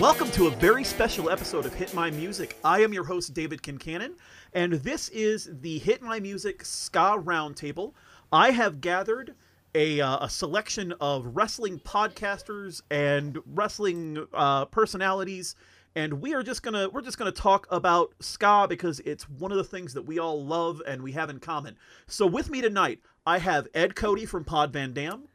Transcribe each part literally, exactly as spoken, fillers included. Welcome to a very special episode of Hit My Music. I am your host, David Kincannon, and this is the Hit My Music Ska Roundtable. I have gathered a, uh, a selection of wrestling podcasters and wrestling uh, personalities, and we are just gonna we're just gonna talk about ska because it's one of the things that we all love and we have in common. So with me tonight, I have Ed Cody from Pod Van Dam.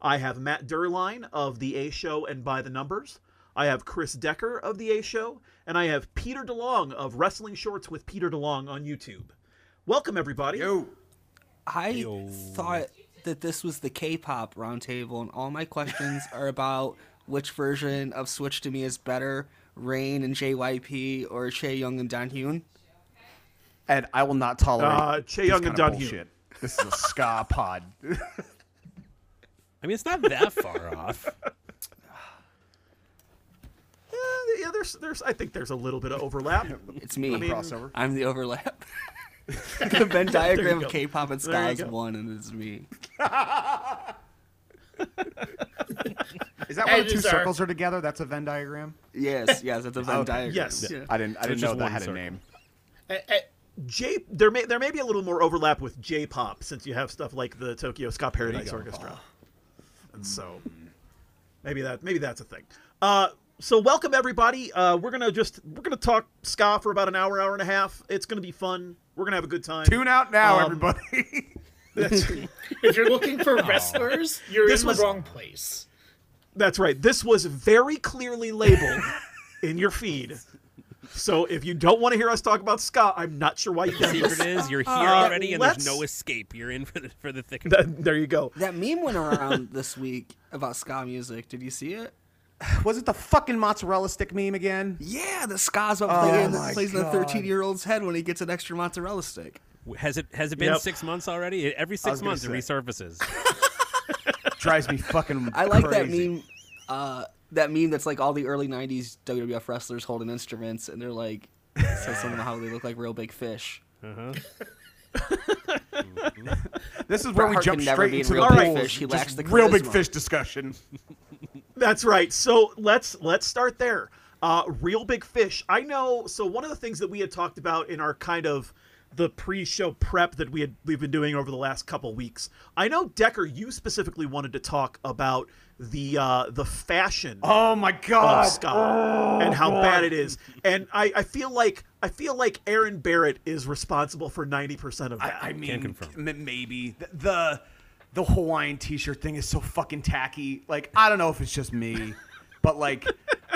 I have Matt Derline of The A Show and By the Numbers. I have Chris Decker of The A Show, and I have Peter DeLong of Wrestling Shorts with Peter DeLong on YouTube. Welcome, everybody. Yo. I Yo. thought that this was the K-pop roundtable, and all my questions are about which version of Switch to Me is better, Rain and J Y P or Chae Young and Donhyun. And I will not tolerate uh, Chae Young and Donhyun. This is a ska pod. I mean, it's not that far off. Yeah, there's, there's. I think there's a little bit of overlap. It's me. I mean, crossover. I'm the overlap. The Venn diagram of K-pop and ska is one, and it's me. Is that where the two are... circles are together? That's a Venn diagram. Yes, yes, that's a Venn oh, diagram. Yes, yeah. I didn't, I didn't know that had circle. a name. Uh, uh, J. There may, there may be a little more overlap with J-pop since you have stuff like the Tokyo Ska Paradise Orchestra, oh. and so maybe that, maybe that's a thing. Uh. So welcome everybody. Uh, we're gonna just we're gonna talk ska for about an hour, hour and a half. It's gonna be fun. We're gonna have a good time. Tune out now, um, everybody. that's, If you're looking for wrestlers, you're this in was, the wrong place. That's right. This was very clearly labeled in your feed. So if you don't want to hear us talk about ska, I'm not sure why you the secret is you're here uh, already, and let's... there's no escape. You're in for the for the thick of it. There you go. That meme went around this week about ska music. Did you see it? Was it the fucking mozzarella stick meme again? Yeah, the ska's up playing that plays in the thirteen-year-old's head when he gets an extra mozzarella stick. Has it has it been yep. six months already? Every six months say. it resurfaces. Drives me fucking I like crazy. that meme. Uh, that meme that's like all the early nineties W W F wrestlers holding instruments, and they're like, says something about how they look like real big fish. Uh-huh. This is where Bret we jump straight into real the big fish. He lacks the real big fish discussion. That's right. So let's let's start there. Uh, real big fish. I know. So one of the things that we had talked about in our kind of the pre-show prep that we had we've been doing over the last couple weeks. I know, Decker, you specifically wanted to talk about the uh, the fashion. Oh my God, of ska oh, and how God. bad it is. And I, I feel like I feel like Aaron Barrett is responsible for ninety percent of that. I, I mean, maybe the. the The Hawaiian t-shirt thing is so fucking tacky. Like, I don't know if it's just me, but like,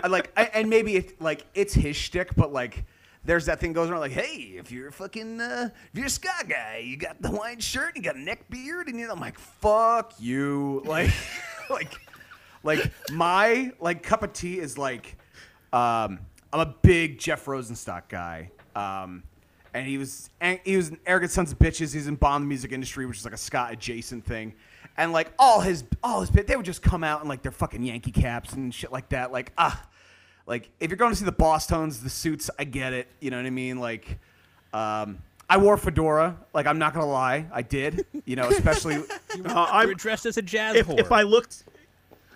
I like, I, and maybe it, like it's his shtick, but like, there's that thing goes around like, hey, if you're a fucking, uh, if you're a ska guy, you got the Hawaiian shirt, you got a neck beard, and you know, I'm like, fuck you, like, like, like my like cup of tea is like, um, I'm a big Jeff Rosenstock guy, um. And he was he was an arrogant sons of bitches. He's in Bomb the Music Industry, which is like a ska adjacent thing. And like all his all his bit, they would just come out in like their fucking Yankee caps and shit like that. Like ah, like if you're going to see the Bosstones, the suits, I get it. You know what I mean? Like, um, I wore a fedora. Like I'm not gonna lie, I did. You know, especially uh, I'm dressed as a jazz if, whore. If I looked,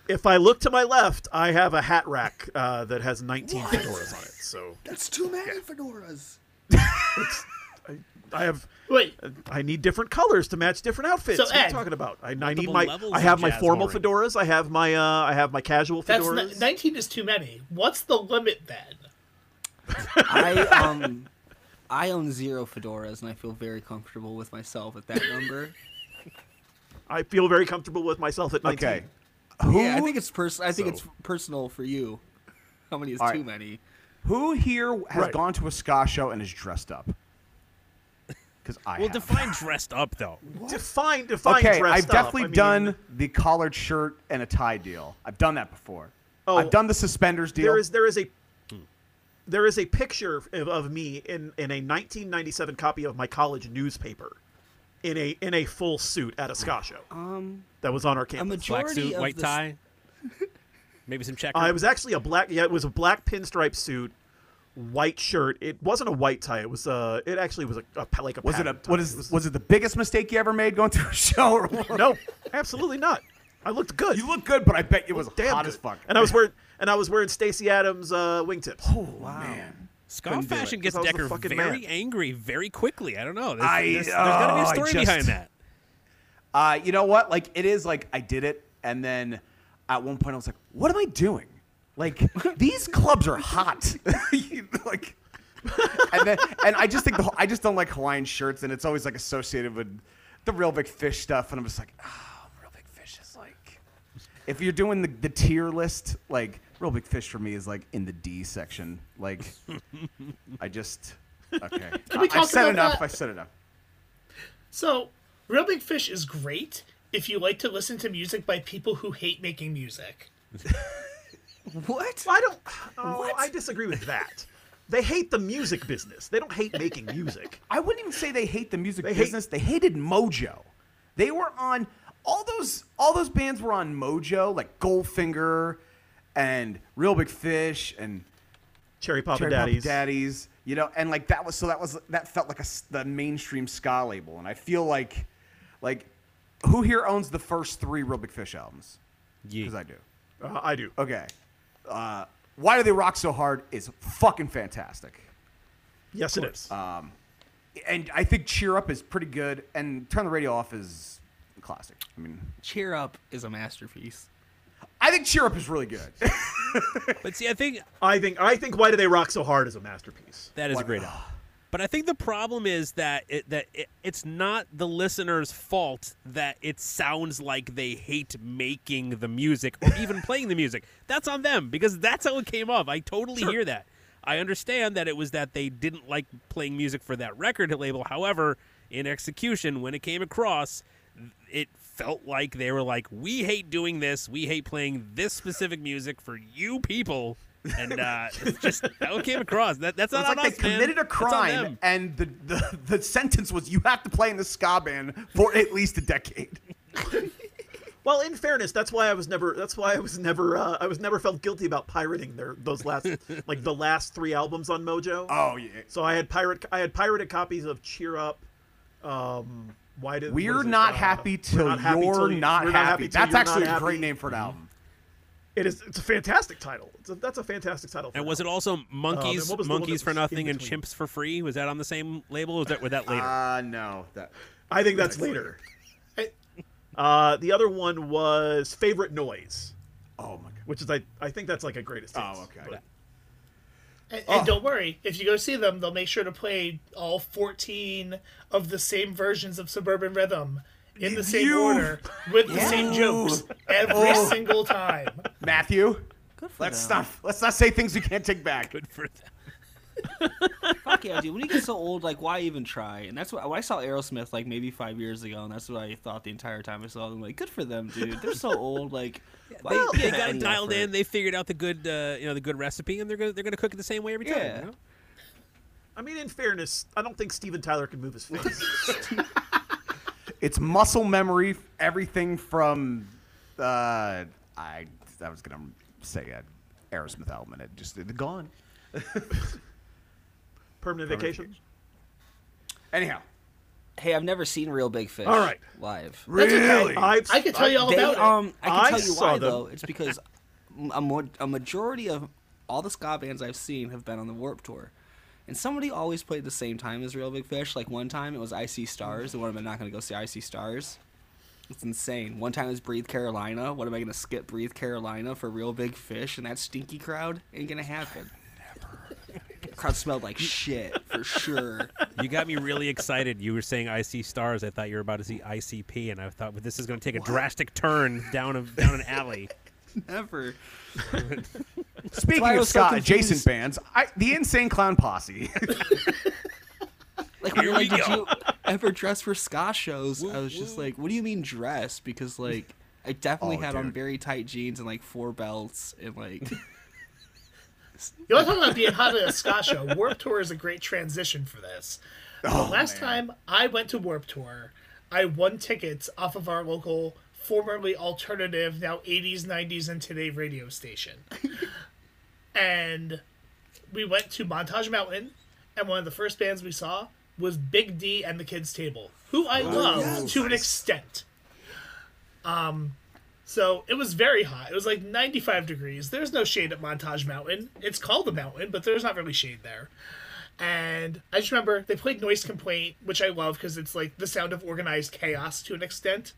if I look to my left, I have a hat rack uh, that has nineteen what? fedoras on it. So that's too many yeah. fedoras. I, I have. Wait. I need different colors to match different outfits. So, what Ed, are you talking about? I, I need my. I have my formal boring. fedoras. I have my. Uh, I have my casual fedoras. That's not, Nineteen is too many. What's the limit then? I um, I own zero fedoras, and I feel very comfortable with myself at that number. I feel very comfortable with myself at nineteen. Okay. Who? Yeah, I think it's personal. I think so. it's personal for you. How many is All too right. many? Who here has right. gone to a ska show and is dressed up? Because I well, have. define dressed up though. What? Define, define. Okay, dressed I've definitely up. I mean, done the collared shirt and a tie deal. I've done that before. Oh, I've done the suspenders deal. There is, there is a, there is a picture of, of me in, in a nineteen ninety-seven copy of my college newspaper, in a in a full suit at a ska show. Um, that was on our campus. A majority black suit, of white the... tie, maybe some checkers. Uh, it was actually a black. Yeah, it was a black pinstripe suit, white shirt. It wasn't a white tie. It was uh It actually was a, a like a. Was it a? Tie. What is? It was, was it the biggest mistake you ever made going to a show? Or no, absolutely not. I looked good. You looked good, but I bet you was damn hot good. as fuck. And I was wearing and I was wearing Stacey Adams uh, wingtips. Oh wow. Man. Ska fashion gets Decker very man. angry very quickly. I don't know. There's, I, there's, there's uh, got to be a story just, behind that. Uh, you know what? Like, it is like I did it, and then at one point I was like, what am I doing? Like, these clubs are hot. Like, and then and I just think the whole, I just don't like Hawaiian shirts, and it's always like associated with the Real Big Fish stuff, and I'm just like, oh, Real Big Fish is like, if you're doing the, the tier list, like. Real Big Fish for me is like in the D section. Like, I just okay. Can we talk I said enough. That? I said enough. So, Real Big Fish is great if you like to listen to music by people who hate making music. What? Well, I don't. Oh, what? I disagree with that. They hate the music business. They don't hate making music. I wouldn't even say they hate the music they business. Hate... They hated Mojo. They were on all those. All those bands were on Mojo, like Goldfinger. And Real Big Fish and Cherry Pop Daddies. Daddies, you know, and like that was so that was that felt like a the mainstream ska label, and I feel like, like, who here owns the first three Real Big Fish albums? Yeah, because I do. Uh, I do. Okay. Uh, Why Do They Rock So Hard is fucking fantastic. Yes, it is. Um, and I think Cheer Up is pretty good, and Turn the Radio Off is classic. I mean, Cheer Up is a masterpiece. I think Cheer Up is really good. But see, I think I think I think Why Do They Rock So Hard is a masterpiece. That is what? a great album. But I think the problem is that it, that it, it's not the listener's fault that it sounds like they hate making the music or even playing the music. That's on them because that's how it came off. I totally sure. hear that. I understand that it was that they didn't like playing music for that record label. However, in execution, when it came across, it felt like they were like, we hate doing this. We hate playing this specific music for you people. And uh, it's just that came across. That, that's not on us, man. It's like they committed a crime, and the, the, the sentence was, you have to play in the ska band for at least a decade. Well, in fairness, that's why I was never. That's why I was never. Uh, I was never felt guilty about pirating their those last, like the last three albums on Mojo. Oh yeah. So I had pirate. I had pirated copies of Cheer Up. Um, Why did, we're not it, uh, happy till not happy you're till you, not, happy. not happy. That's actually a great name for an album. It is. It's a fantastic title. It's a, that's a fantastic title. For and was it also Monkeys, um, Monkeys for Nothing, and Chimps for Free? Was that on the same label? Or was that was that later? Uh, no, that I think that's, that's later. later. uh, the other one was Favorite Noise. Oh my god! Which is I I think that's like a greatest hits. Oh okay. But, And, oh. and don't worry, if you go see them, they'll make sure to play all fourteen of the same versions of Suburban Rhythm in the same you. order with yeah. the same jokes every oh. single time. Matthew, good for let's them. Not let's not say things you can't take back. Good for them. Fuck yeah, dude. When you get so old, like, why even try? And that's what when I saw Aerosmith like maybe five years ago, and that's what I thought the entire time I saw them. Like, good for them, dude. They're so old, like. They, well, they got it dialed in. They figured out the good, uh, you know, the good recipe, and they're gonna they're gonna cook it the same way every time. Yeah. You know? I mean, in fairness, I don't think Steven Tyler can move his face. It's muscle memory. Everything from uh, I I was gonna say an Aerosmith album, and it just it gone. Permanent vacation. Anyhow. Hey, I've never seen Real Big Fish all right. live. Really? Okay. I, I can tell you all they, about it. Um, I can I tell you why, them. though. It's because a, more, a majority of all the ska bands I've seen have been on the Warped Tour. And somebody always played the same time as Real Big Fish. Like, one time it was I See Stars. And what am I not going to go see I See Stars? It's insane. One time it was Breathe Carolina. What am I going to skip Breathe Carolina for Real Big Fish? And that stinky crowd ain't going to happen. Crowd smelled like shit for sure. You got me really excited. You were saying I See Stars. I thought you were about to see I C P, and I thought, well, this is going to take a what? drastic turn down a down an alley. Never. Speaking of ska so adjacent bands, I, the Insane Clown Posse. Like, Here we like, go. Did you ever dress for ska shows? Woo, I was woo. just like, what do you mean dress? Because like I definitely oh, had dude. on very tight jeans and like four belts and like. Yes. You want to talk about being hot at a ska show? Warped Tour is a great transition for this. Oh, Last man. time I went to Warped Tour, I won tickets off of our local, formerly alternative, now eighties, nineties, and today radio station. And we went to Montage Mountain, and one of the first bands we saw was Big D and the Kids Table, who I oh, love yes. to an extent. Um, so it was very hot. It was like ninety-five degrees. There's no shade at Montage Mountain. It's called the mountain, but there's not really shade there. And I just remember they played Noise Complaint, which I love because it's like the sound of organized chaos to an extent.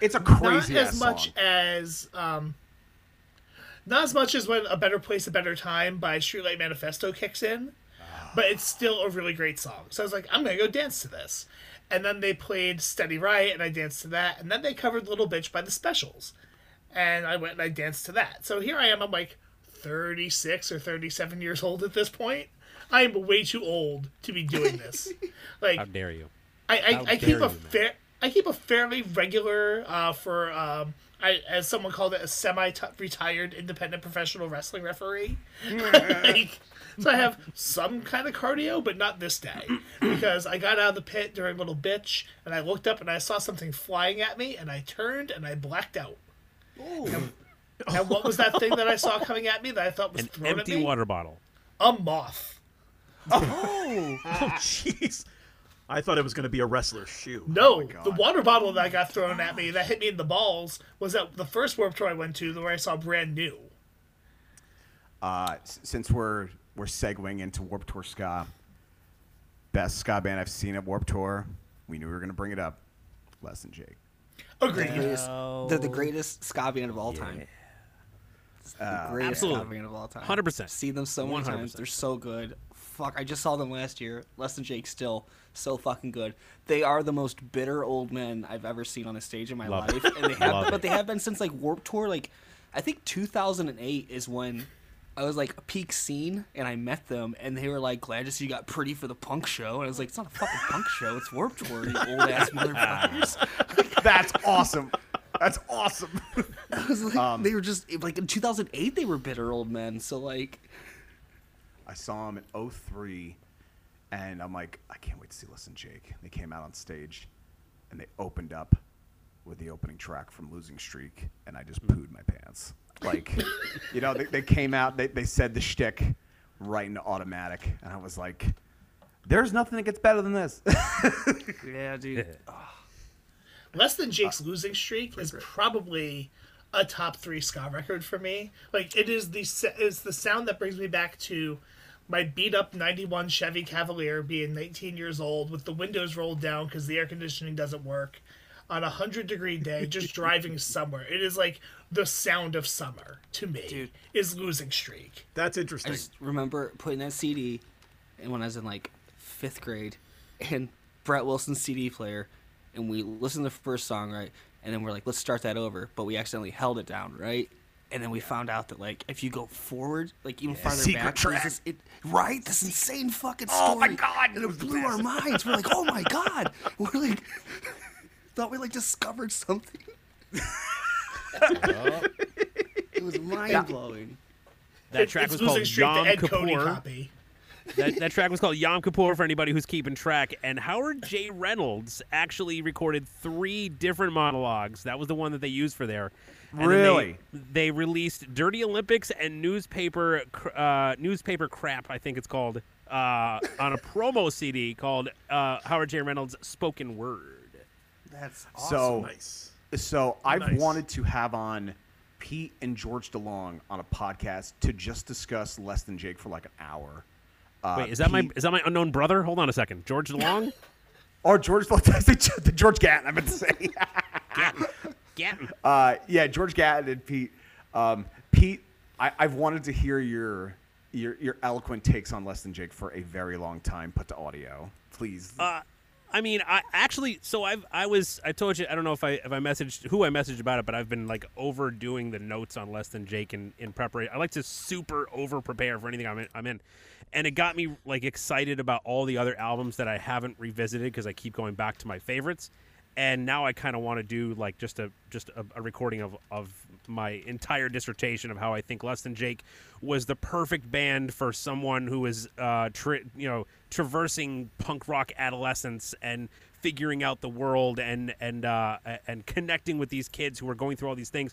It's a crazy not as much song. as um, not as much as when A Better Place, A Better Time by Streetlight Manifesto kicks in, oh. but it's still a really great song. So I was like, I'm gonna go dance to this. And then they played Steady Riot, and I danced to that. And then they covered Little Bitch by The Specials, and I went and I danced to that. So here I am. I'm like thirty-six or thirty-seven years old at this point. I am way too old to be doing this. Like, how dare you? I I, I keep a fair. I keep a fairly regular, uh, for, um, I, as someone called it, a semi-retired independent professional wrestling referee. Like, so I have some kind of cardio, but not this day. Because I got out of the pit during Little Bitch, and I looked up and I saw something flying at me, and I turned and I blacked out. And, and what was that thing that I saw coming at me that I thought was An thrown at me? An empty water bottle. A moth. Oh! Oh, jeez. I thought it was going to be a wrestler's shoe. No, oh the water bottle that got thrown at me that hit me in the balls was at the first Warped Tour I went to, where I saw Brand New. Uh, since we're we're segueing into Warped Tour ska, best ska band I've seen at Warped Tour. We knew we were going to bring it up. Les and Jake. Agreed. No. They're the greatest ska band of all yeah. time. Uh, the absolutely. Ska band of all time. one hundred percent. See them so many one hundred percent. Times. They're so good. Fuck, I just saw them last year. Les and Jake still so fucking good. They are the most bitter old men I've ever seen on a stage in my Love life. It. And they have been, but they have been since like Warped Tour. Like, I think two thousand eight is when I was like a peak scene, and I met them, and they were like, "Gladys, you got pretty for the punk show," and I was like, "It's not a fucking punk show. It's Warped Tour, you old ass motherfuckers." That's awesome. That's awesome. I was like, um, they were just like in two thousand eight. They were bitter old men. So like. I saw him in oh three, and I'm like, I can't wait to see Les and Jake. They came out on stage, and they opened up with the opening track from Losing Streak, and I just pooed my pants. Like, you know, they, they came out, they, they said the shtick right into Automatic, and I was like, there's nothing that gets better than this. Yeah, dude. Oh. Les and Jake's uh, Losing Streak is great. Probably a top three ska record for me. Like, it is the, it's the sound that brings me back to my beat-up ninety-one Chevy Cavalier being nineteen years old with the windows rolled down because the air conditioning doesn't work on a one hundred degree day just driving somewhere. It is like the sound of summer to me. Dude, is Losing Streak. That's interesting. I just remember putting that C D and when I was in like fifth grade and Brett Wilson's C D player, and we listened to the first song, right? And then we're like, let's start that over. But we accidentally held it down, right? And then we yeah. found out that, like, if you go forward, like, even yeah. farther Secret back, track. This, it, right? This insane fucking story. Oh, my God. And it blew our minds. We're like, oh, my God. We're like, thought we, like, discovered something. Well, it was mind-blowing. That it, track was called Yom Kippur. That, that track was called Yom Kippur for anybody who's keeping track. And Howard J. Reynolds actually recorded three different monologues. That was the one that they used for there. And really? They, they released Dirty Olympics and Newspaper uh, Newspaper Crap, I think it's called, uh, on a promo C D called uh, Howard J. Reynolds Spoken Word. That's awesome. So, nice. So I've nice. wanted to have on Pete and George DeLong on a podcast to just discuss Les and Jake for like an hour. Uh, Wait, is that Pete, my is that my unknown brother? Hold on a second, George DeLong, or George the George Gatton? I meant to say Gatton. Gatton. Uh, yeah, George Gatton and Pete. Um, Pete, I, I've wanted to hear your your your eloquent takes on Les and Jake for a very long time. Put to audio, please. Uh, I mean, I actually, so I've I was I told you I don't know if I if I messaged who I messaged about it, but I've been like overdoing the notes on Les and Jake in in preparation. I like to super over prepare for anything I'm in. I'm in. And it got me like excited about all the other albums that I haven't revisited because I keep going back to my favorites. And now I kind of want to do like just a just a, a recording of, of my entire dissertation of how I think Less Than Jake was the perfect band for someone who is uh tri- you know traversing punk rock adolescence and figuring out the world and and uh, and connecting with these kids who are going through all these things.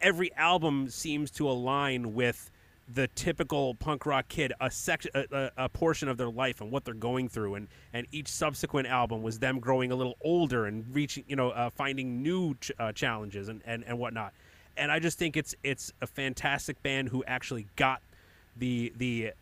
Every album seems to align with the typical punk rock kid, a, sec- a, a portion of their life and what they're going through. And, and each subsequent album was them growing a little older and reaching, you know, uh, finding new ch- uh, challenges and, and, and whatnot. And I just think it's it's a fantastic band who actually got the the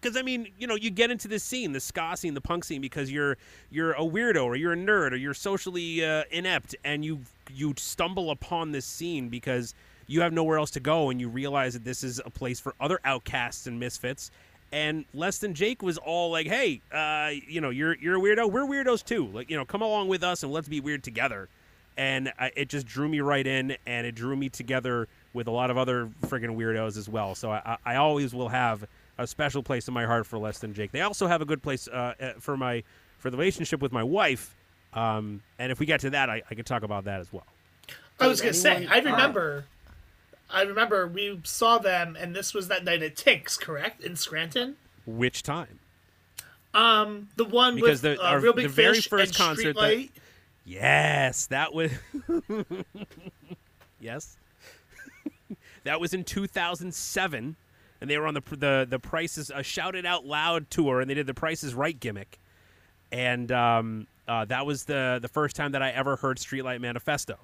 because, I mean, you know, you get into this scene, the ska scene, the punk scene, because you're you're a weirdo or you're a nerd or you're socially uh, inept, and you you stumble upon this scene because you have nowhere else to go, and you realize that this is a place for other outcasts and misfits. And Less Than Jake was all like, "Hey, uh, you know, you're you're a weirdo. We're weirdos too. Like, you know, come along with us, and let's be weird together." And uh, it just drew me right in, and it drew me together with a lot of other friggin' weirdos as well. So I, I always will have a special place in my heart for Less Than Jake. They also have a good place uh, for my for the relationship with my wife. Um, and if we get to that, I, I could talk about that as well. I was gonna say, I remember. Uh, I remember we saw them, and this was that night at Tink's, correct? In Scranton? Which time? Um, the one because with the, uh, our, Real Big the very Fish first and concert Streetlight. That, yes, that was... yes. That was in two thousand seven, and they were on the the, the Price is... a Shout It Out Loud tour, and they did the Price is Right gimmick. And um, uh, that was the, the first time that I ever heard Streetlight Manifesto.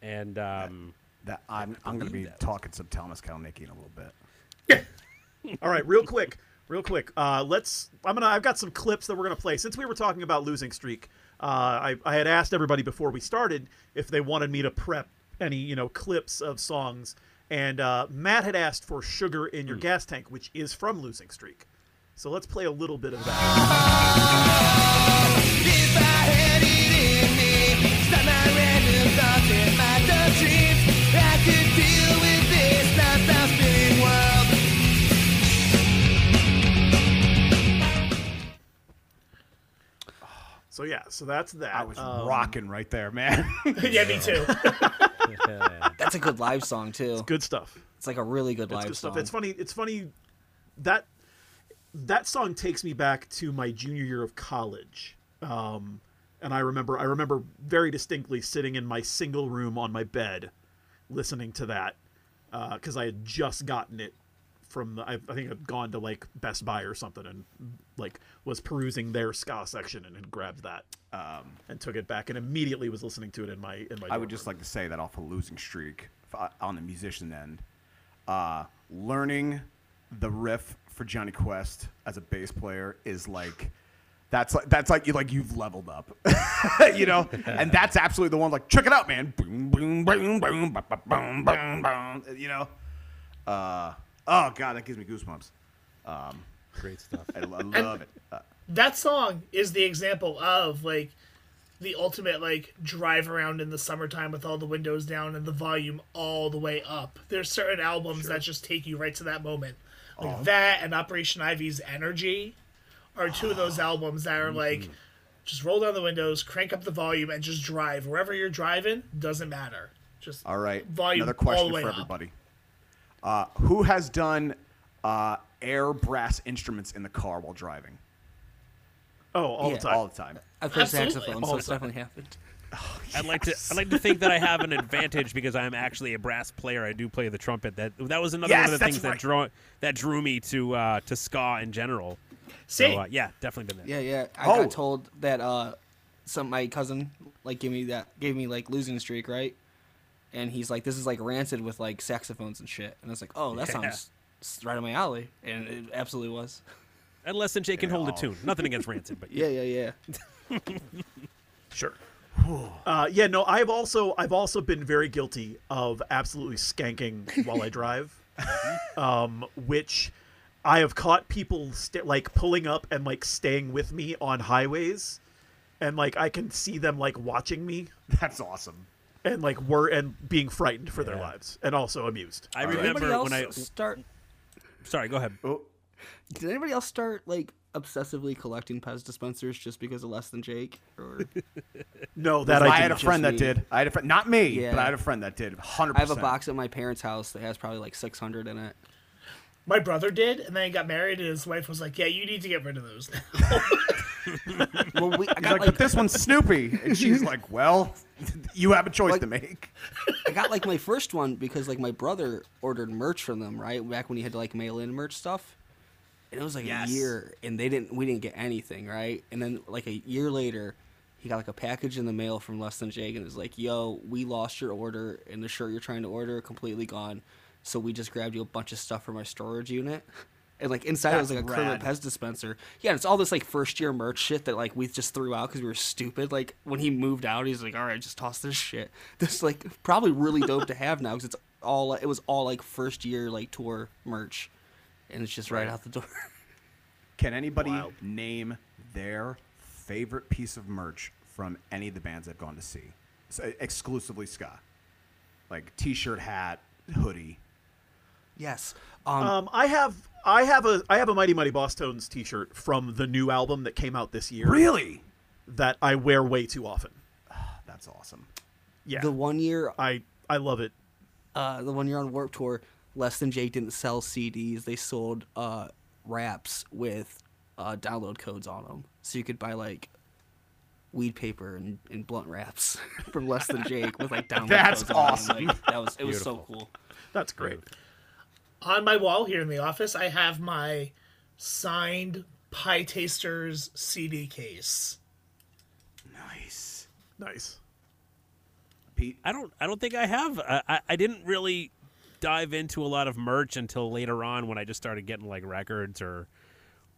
And... Um, That I'm I'm going to be talking some Thomas Kalnicki in a little bit. All right, real quick, real quick. Uh, let's. I'm gonna. I've got some clips that we're gonna play. Since we were talking about Losing Streak, uh, I I had asked everybody before we started if they wanted me to prep any you know clips of songs, and uh, Matt had asked for "Sugar in Your mm. Gas Tank," which is from Losing Streak. So let's play a little bit of that. If I had it in me, stop my random thoughts and my dumb dreams. I could deal with this nonstop spinning world. So yeah, so that's that. I was um, rocking right there, man. Yeah, me too. That's a good live song too. It's good stuff. It's like a really good live it's good song. Stuff. It's funny. It's funny that that song takes me back to my junior year of college. Um, and I remember, I remember very distinctly sitting in my single room on my bed, listening to that because uh, I had just gotten it from the, I, I think I'd gone to like Best Buy or something and like was perusing their ska section and, and grabbed that um, and took it back and immediately was listening to it in my in my. I would just room. like to say that off of Losing Streak on the musician end, uh, learning the riff for Johnny Quest as a bass player is like. That's like that's like you like you've leveled up, you know, and that's absolutely the one. Like, check it out, man! Boom, boom, boom, boom, boom, boom, boom, boom. You know, uh, oh god, that gives me goosebumps. Um, Great stuff. I, lo- I love and it. Uh, that song is the example of like the ultimate like drive around in the summertime with all the windows down and the volume all the way up. There's certain albums sure. that just take you right to that moment, like oh. that and Operation Ivy's Energy. Are two of those albums that are like, mm-hmm. just roll down the windows, crank up the volume, and just drive wherever you're driving. Doesn't matter. Just all right. Volume Another question all the way for up. Everybody: uh, who has done uh, air brass instruments in the car while driving? Oh, all yeah. the time. All the time. I play saxophone, so it's definitely happened. Oh, yes. I'd like to. I'd like to think that I have an advantage because I'm actually a brass player. I do play the trumpet. That that was another yes, one of the things right. that drew that drew me to uh, to ska in general. See, so, uh, yeah, definitely been there. Yeah, yeah. I oh. got told that uh, some my cousin like gave me that gave me like Losing Streak, right? And he's like, "This is like Rancid with like saxophones and shit." And I was like, "Oh, that yeah. sounds right on my alley," and it absolutely was. And Less Than Jake can yeah, hold oh. a tune. Nothing against Rancid, but yeah, yeah, yeah. yeah. Sure. Uh, yeah, no, I've also I've also been very guilty of absolutely skanking while I drive, um, which I have caught people st- like pulling up and like staying with me on highways, and like I can see them like watching me. That's awesome. And like were and being frightened for yeah. their lives and also amused. I All remember right. when I start. Sorry, go ahead. Oh. Did anybody else start like obsessively collecting Pez dispensers just because of Less Than Jake? Or no, that I, I had a friend that me. did. I had a friend, not me, yeah. but I had a friend that did. one hundred percent. I have a box at my parents' house that has probably like six hundred in it. My brother did, and then he got married, and his wife was like, "Yeah, you need to get rid of those now." Well, we, I got like, like, but this one's Snoopy, and she's like, "Well, you have a choice like, to make." I got like my first one because like my brother ordered merch from them, right? Back when you had to like mail in merch stuff. And it was like yes. a year, and they didn't. We didn't get anything, right? And then like a year later, he got like a package in the mail from Less Than Jake, and it was like, "Yo, we lost your order, and the shirt you're trying to order completely gone. So we just grabbed you a bunch of stuff from our storage unit." And like inside That's it was like a Kermit Pez dispenser. Yeah, and it's all this like first year merch shit that like we just threw out because we were stupid. Like when he moved out, he's like, "All right, just toss this shit." This like probably really dope to have now because it's all it was all like first year like tour merch. And it's just right out the door. Can anybody wow. name their favorite piece of merch from any of the bands I've gone to see? So, exclusively ska. Like t-shirt, hat, hoodie. Yes. Um, um, I have I have a I have a Mighty Mighty Boss Tones t-shirt from the new album that came out this year. Really? That I wear way too often. That's awesome. Yeah. The one year I I love it. Uh, the one year on Warped Tour, Less Than Jake didn't sell C Ds. They sold uh, wraps with uh, download codes on them. So you could buy, like, weed paper and, and blunt wraps from Less Than Jake with, like, download That's codes That's awesome. On them. Like, that was, it Beautiful. was so cool. That's great. On my wall here in the office, I have my signed Pie Tasters C D case. Nice. Nice. Pete? I don't, I don't think I have. I, I, I didn't really... dive into a lot of merch until later on when I just started getting like records or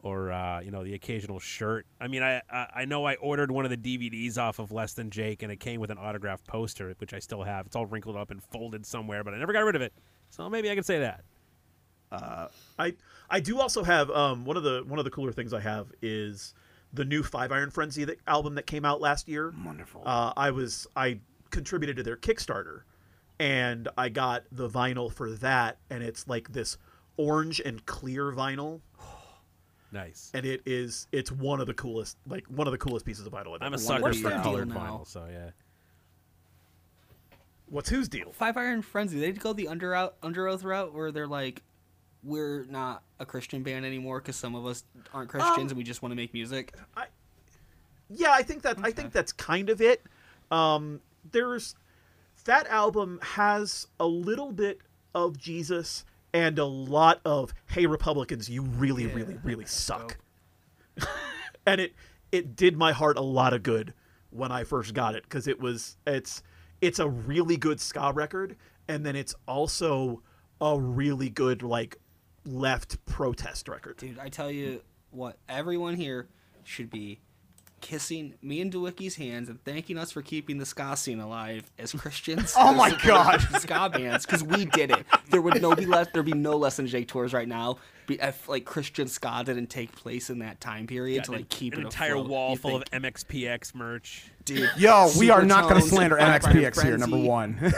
or uh you know the occasional shirt. I mean I I know I ordered one of the D V Ds off of Less Than Jake and it came with an autographed poster which I still have. It's all wrinkled up and folded somewhere but I never got rid of it. So maybe I can say that. Uh I I do also have um one of the one of the cooler things I have is the new Five Iron Frenzy that, album that came out last year. Wonderful. Uh I was I contributed to their Kickstarter. And I got the vinyl for that, and it's like this orange and clear vinyl. Nice. And it is it's one of the coolest like one of the coolest pieces of vinyl I've I'm ever. A sucker for colored vinyl, so yeah. What's whose deal? Five Iron Frenzy. They go the under out, under oath route where they're like, we're not a Christian band anymore because some of us aren't Christians um, and we just want to make music. I, yeah, I think that okay. I think that's kind of it. Um, there's. That album has a little bit of Jesus and a lot of, hey, Republicans, you really, yeah, really, really suck. So. And it it did my heart a lot of good when I first got it because it was it's it's a really good ska record. And then it's also a really good, like, left protest record. Dude, I tell you what, everyone here should be kissing me and DeWicky's hands and thanking us for keeping the ska scene alive as Christians. Oh my God, ska bands, because we did it. There would no be left. There'd be no Less Than Jake tours right now if like Christian ska didn't take place in that time period yeah, to like keep an it entire afloat. Wall you full think, of M X P X merch. Dude, yo, we are not going to slander M X P X here. Number one.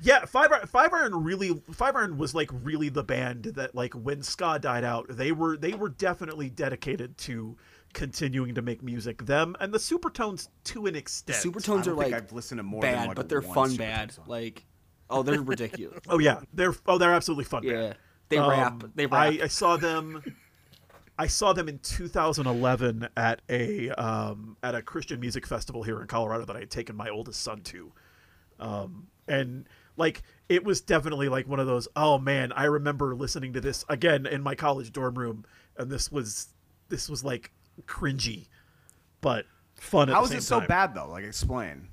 Yeah, Five Iron, Five Iron really Five Iron was like really the band that like when ska died out, they were they were definitely dedicated to continuing to make music, them and the Supertones to an extent. The Supertones are like I've listened to more bad, than like but they're fun Supertones bad. Song. Like, oh, they're ridiculous. oh yeah, they're oh they're absolutely fun. Yeah, bad. they um, rap. They rap. I, I saw them. I saw them in two thousand eleven at a um, at a Christian music festival here in Colorado that I had taken my oldest son to, um, and like it was definitely like one of those. Oh man, I remember listening to this again in my college dorm room, and this was this was like. Cringy, but fun. At How the same is it so time. bad though? Like, explain.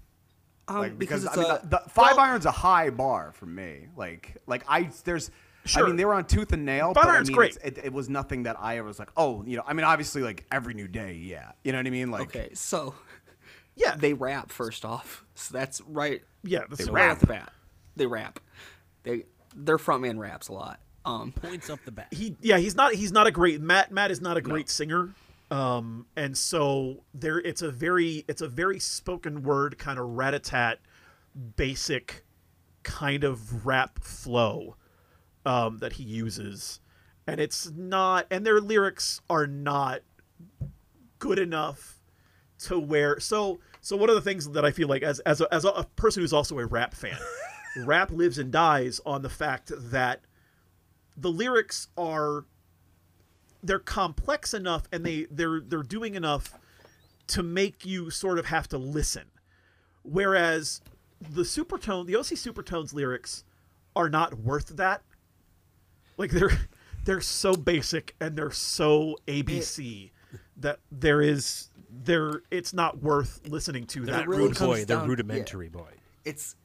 Um, like, because, because I mean, a, the, the Five well, Iron's a high bar for me. Like, like I there's, sure. I mean, they were on Tooth and Nail. Five but Iron's I mean, great. It, it was nothing that I ever was like, oh, you know. I mean, obviously, like every new day, yeah. You know what I mean? Like, okay, so yeah, they rap first off, so that's right. Yeah, that's they rap. Right off the bat. They rap. They their frontman raps a lot. Um, points up the bat. He yeah, he's not he's not a great Matt. Matt is not a great no. singer. Um, and so there, it's a very, it's a very spoken word kind of rat-a-tat basic kind of rap flow, um, that he uses. and it's not, and their lyrics are not good enough to where, so, so one of the things that I feel like as, as a, as a person who's also a rap fan, rap lives and dies on the fact that the lyrics are, they're complex enough and they, they're, they're doing enough to make you sort of have to listen. Whereas the Supertone, the O C Supertones lyrics are not worth that. Like they're, they're so basic and they're so A B C it, that there is there. It's not worth listening to they're that. Really rude boy, down, they're rudimentary yeah. boy. It's,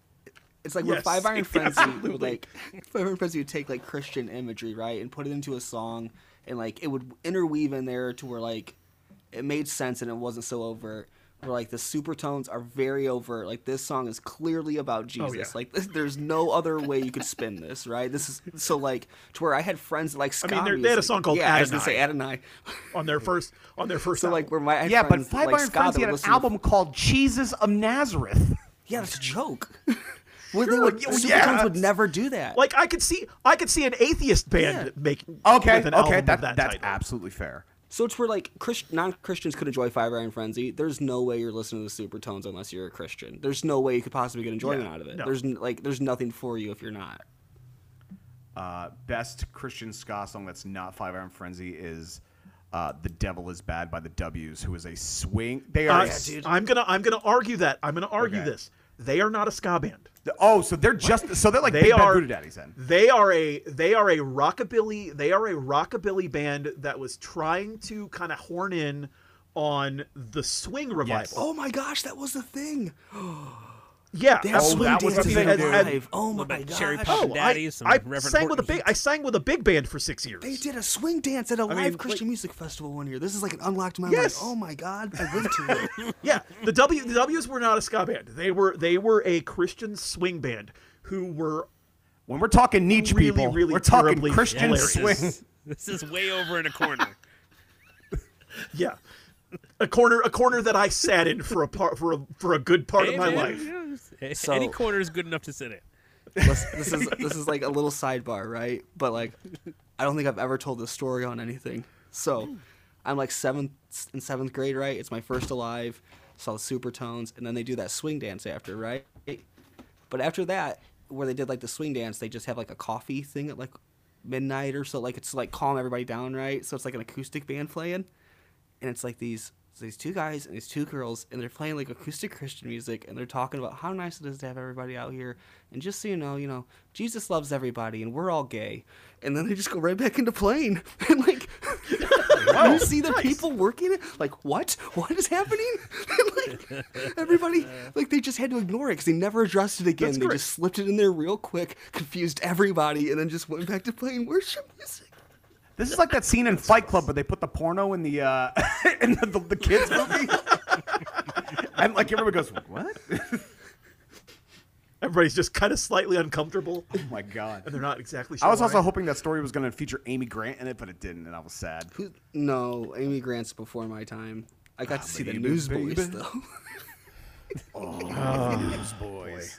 it's like yes, when Five Iron Frenzy, absolutely. like Five Iron Frenzy would take like Christian imagery, right, and put it into a song, and like it would interweave in there to where like it made sense and it wasn't so overt. Where like the Supertones are very overt. Like this song is clearly about Jesus. Oh, yeah. Like there's no other way you could spin this, right? This is so like to where I had friends that like ska. I mean, they had a song called yeah, Adonai. I was gonna say Adonai on their first on their first. So album. like where my yeah, friends, but Five like, Iron Frenzy had an album with... called Jesus of Nazareth. Yeah, that's a joke. Sure, they would, Supertones yeah. would never do that. Like I could see, I could see an atheist band yeah. making okay, with an okay, album that, of that that's title. absolutely fair. So it's where like Christ- non-Christians could enjoy Five Iron Frenzy. There's no way you're listening to the Supertones unless you're a Christian. There's no way you could possibly get enjoyment yeah, out of it. No. There's n- like there's nothing for you if you're not. Uh, best Christian ska song that's not Five Iron Frenzy is uh, "The Devil Is Bad" by the W's, who is a swing. They are. Uh, yeah, I'm gonna I'm gonna argue that I'm gonna argue okay. this. They are not a ska band. Oh, so they're just so they're like they are Buddha Daddies then. They are a they are a rockabilly they are a rockabilly band that was trying to kind of horn in on the swing revival. Yes. Oh my gosh, that was the thing. yeah, they oh, swing that was the thing. And, and, oh my gosh, Cherry Pop oh, Daddies. I, I sang with a big I sang with a big band for six years. They did a swing dance at a I live mean, Christian like, music festival one year. This is like an unlocked memory. Yes. Oh my God, I went to it. yeah, the W the W's were not a ska band. They were they were a Christian swing band who were when we're talking niche really, people, really we're talking Christian hilarious. swing. This is way over in a corner. yeah. A corner, a corner that I sat in for a part, for a for a good part hey, of my man, life. You know, so, any corner is good enough to sit in. This, this is this is like a little sidebar, right? But like, I don't think I've ever told this story on anything. So, I'm like seventh in seventh grade, right? It's my first Alive. Saw the Supertones, and then they do that swing dance after, right? But after that, where they did like the swing dance, they just have like a coffee thing at like midnight or so. Like it's like calm everybody down, right? So it's like an acoustic band playing. And it's like these so these two guys and these two girls, and they're playing like acoustic Christian music, and they're talking about how nice it is to have everybody out here. And just so you know, you know, Jesus loves everybody, and we're all gay. And then they just go right back into playing. And like, wow, you see the nice. people working it? Like, what? What is happening? And like, everybody, like, they just had to ignore it because they never addressed it again. That's they correct. just slipped it in there real quick, confused everybody, and then just went back to playing worship music. This is like that scene in Fight Club where they put the porno in the uh, in the, the, the kids movie, and like everybody goes, "What?" Everybody's just kind of slightly uncomfortable. Oh my God! And they're not exactly sure. I was why. also hoping that story was going to feature Amy Grant in it, but it didn't, and I was sad. Who, no, Amy Grant's before my time. I got ah, to see the Newsboys though. oh, oh Newsboys!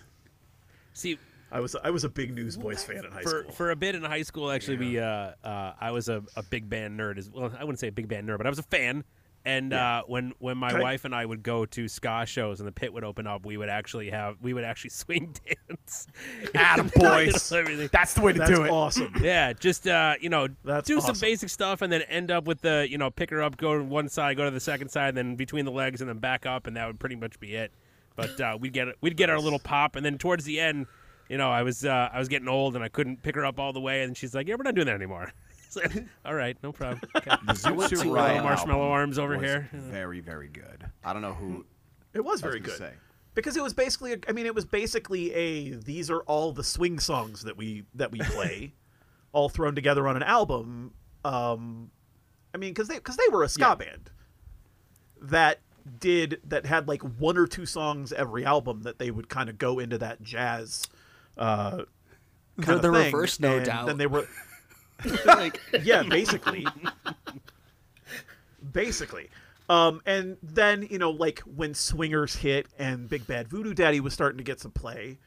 See. I was I was a big Newsboys fan in high for, school. For a bit in high school, actually, yeah. we uh, uh, I was a, a big band nerd. As, well, I wouldn't say a big band nerd, but I was a fan. And yeah. uh, when when my Can wife I... and I would go to ska shows and the pit would open up, we would actually have we would actually swing dance. Attaboy. That's the way to That's do it. Awesome. Yeah, just uh, you know, That's do awesome. some basic stuff and then end up with the you know pick her up, go to one side, go to the second side, and then between the legs, and then back up, and that would pretty much be it. But uh, we'd get we'd get our little pop, and then towards the end. You know, I was uh, I was getting old, and I couldn't pick her up all the way. And she's like, "Yeah, we're not doing that anymore." Like, all right, no problem. Okay. Zoot Riot Marshmallow Arms over here. Very, very good. I don't know who. It was very good say. because it was basically. A, I mean, it was basically a. These are all the swing songs that we that we play, all thrown together on an album. Um, I mean, because they because they were a ska yeah. band. That. Did that had like one or two songs every album that they would kind of go into that jazz. Uh, kind of the thing. reverse, no and doubt. Then they were, like, yeah, basically, basically. Um, and then you know, like when swingers hit and Big Bad Voodoo Daddy was starting to get some play,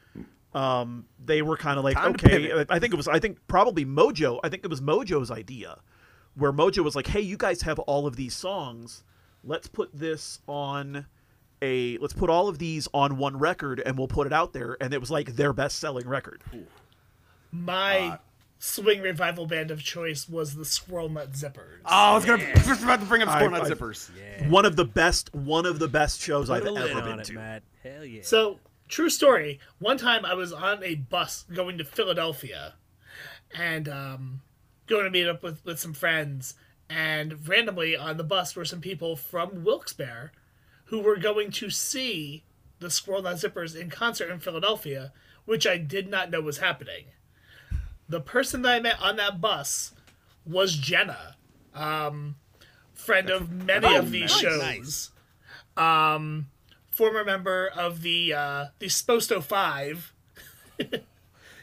Um, they were kind of like, Time okay, I think it was, I think probably Mojo, I think it was Mojo's idea, where Mojo was like, hey, you guys have all of these songs. Let's put this on a, let's put all of these on one record and we'll put it out there. And it was like their best selling record. My uh, swing revival band of choice was the Squirrel Nut Zippers. Oh, I was yeah. gonna just about to bring up Squirrel I, Nut I, Zippers. Yeah. One of the best, one of the best shows I've ever been it, to. Matt. Hell yeah. So, true story. One time I was on a bus going to Philadelphia and um, going to meet up with, with some friends. And randomly on the bus were some people from Wilkes-Barre who were going to see the Squirrel Nut Zippers in concert in Philadelphia, which I did not know was happening. The person that I met on that bus was Jenna, um, friend of many oh, of these nice, shows. Nice. Um... Former member of the uh, the Sposto Five.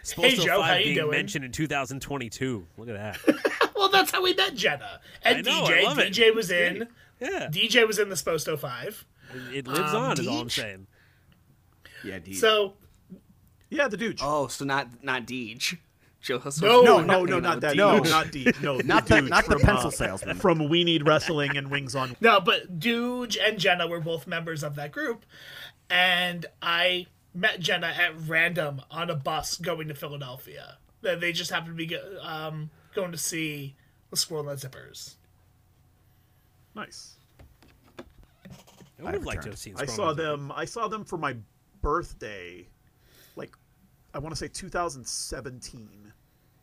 Sposto hey Joe, five how you being doing? Mentioned in two thousand twenty-two. Look at that. Well, that's how we met Jenna and I know, D J. I love D J it. was in. Yeah. D J was in the Sposto Five. It lives um, on. D J? Is all I'm saying. Yeah, Deej. So. Yeah, the Dooge. Oh, so not not Deej. No, no, no, no, not that. No, not Deej. No, not the, not the pencil salesman from We Need Wrestling and Wings on. No, but Dooge and Jenna were both members of that group, and I met Jenna at random on a bus going to Philadelphia. They just happened to be um, going to see the Squirrel Nut Zippers. Nice. I would have liked to have seen. I saw them. I saw them for my birthday. Like, I want to say two thousand seventeen.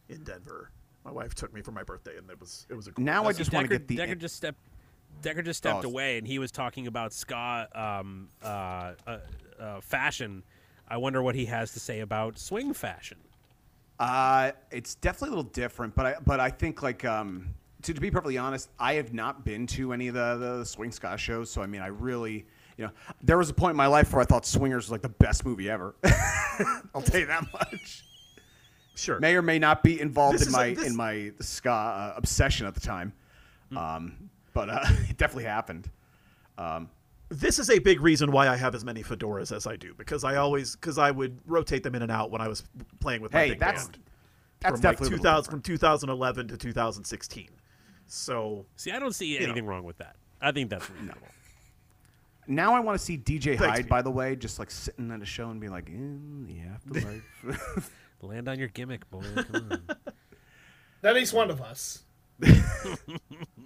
In Denver, my wife took me for my birthday, and it was it was a. Cool now I just Decker, want to get the Decker just stepped Decker just stepped oh. away, and he was talking about ska um, uh, uh, uh, fashion. I wonder what he has to say about swing fashion. Uh, it's definitely a little different, but I but I think like um, to, to be perfectly honest, I have not been to any of the, the, the swing ska shows, so I mean, I really. You know, there was a point in my life where I thought Swingers was like the best movie ever. I'll tell you that much. Sure. May or may not be involved this in my a, this... in my ska uh, obsession at the time, mm. um, but uh, it definitely happened. Um, this is a big reason why I have as many fedoras as I do, because I always because I would rotate them in and out when I was playing with my hey, big that's, band. That's from definitely like two thousand from two thousand eleven to two thousand sixteen. So see, I don't see anything know. wrong with that. I think that's reasonable. Now I want to see D J Thanks, Hyde, by the way, just like sitting at a show and being like, in the afterlife. Land on your gimmick, boy. Come on. That is one of us.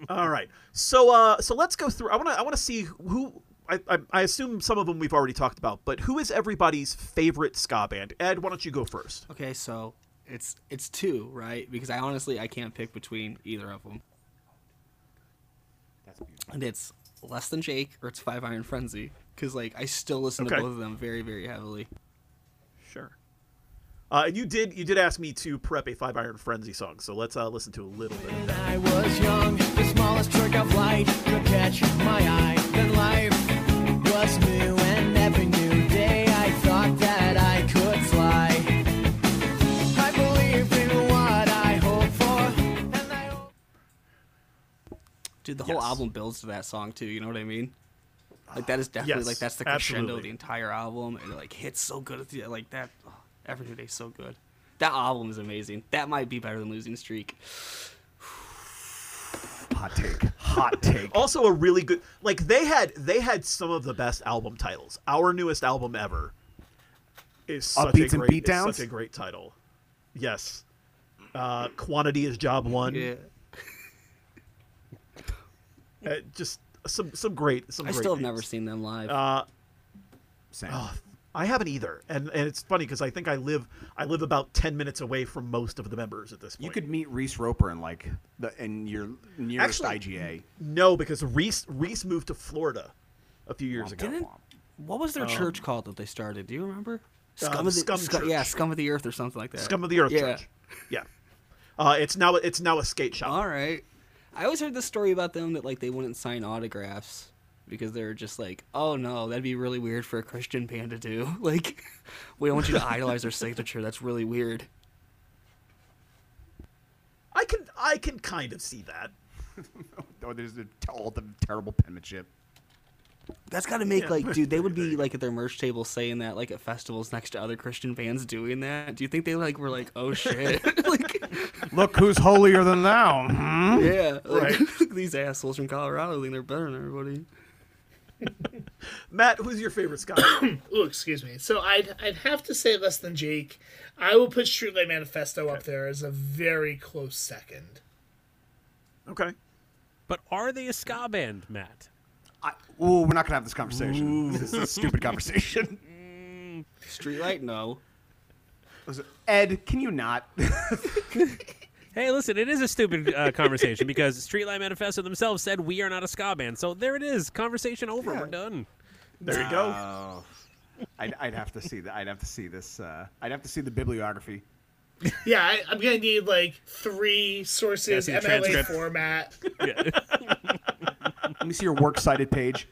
All right. So uh, so let's go through. I want to I want to see who I, I, I assume some of them we've already talked about, but who is everybody's favorite ska band? Ed, why don't you go first? Okay, so it's it's two, right? Because I honestly I can't pick between either of them. That's beautiful. And it's Less Than Jake or it's Five Iron Frenzy, because like I still listen okay. to both of them very very heavily. Sure. Uh, you did you did ask me to prep a Five Iron Frenzy song, so let's uh, listen to a little bit. When I was young, the smallest trick of light could catch my eye. Then life was new, and every new day I thought that I could fly. I believe in what I hope for, and I hope. Dude, the whole yes. album builds to that song too. You know what I mean? Like that is definitely yes, like that's the crescendo, absolutely. the entire album, and it like hits so good at the like that. Oh. Every New Day's so good. That album is amazing. That might be better than Losing Streak. Hot take. Hot take. Also a really good like they had they had some of the best album titles. Our Newest Album Ever is such Upbeats a great and is such a great title. Yes. Uh, Quantity is Job One. Yeah. uh, just some some great some I great still have things. Never seen them live. Uh Same. Oh, I haven't either, and and it's funny because I think I live I live about ten minutes away from most of the members at this point. You could meet Reese Roper in like the in your nearest Actually, I G A. No, because Reese Reese moved to Florida a few years well, ago. Didn't, what was their um, church called that they started? Do you remember? Scum um, of the Scum Scu- yeah, Scum of the Earth or something like that. Scum of the Earth yeah. Church. Yeah, uh, it's now it's now a skate shop. All right, I always heard this story about them that like they wouldn't sign autographs. Because they're just like, oh no, that'd be really weird for a Christian band to do. Like, we don't want you to idolize their signature. That's really weird. I can, I can kind of see that. Oh, there's all the terrible penmanship. That's got to make, yeah. like, dude, they would be, like, at their merch table saying that, like, at festivals next to other Christian bands doing that. Do you think they, like, were like, oh, shit. like, Look who's holier than thou. Hmm? Yeah. Like, right. These assholes from Colorado think they're better than everybody. Matt, who's your favorite Scott? Oh, excuse me. So I'd I'd have to say less than Jake. I will put Streetlight Manifesto okay. up there as a very close second. Okay. But are they a ska band, Matt? I, ooh, we're not going to have this conversation. Ooh. This is a stupid conversation. Mm, Streetlight? No. Ed, can you not? Hey, listen, it is a stupid uh, conversation because Streetlight Manifesto themselves said we are not a ska band. So there it is. Conversation over. Yeah. We're done. There you go. Uh, I'd, I'd have to see that. I'd have to see this. Uh, I'd have to see the bibliography. Yeah, I, I'm going to need like three sources, yeah, M L A format. Yeah. Let me see your works cited page.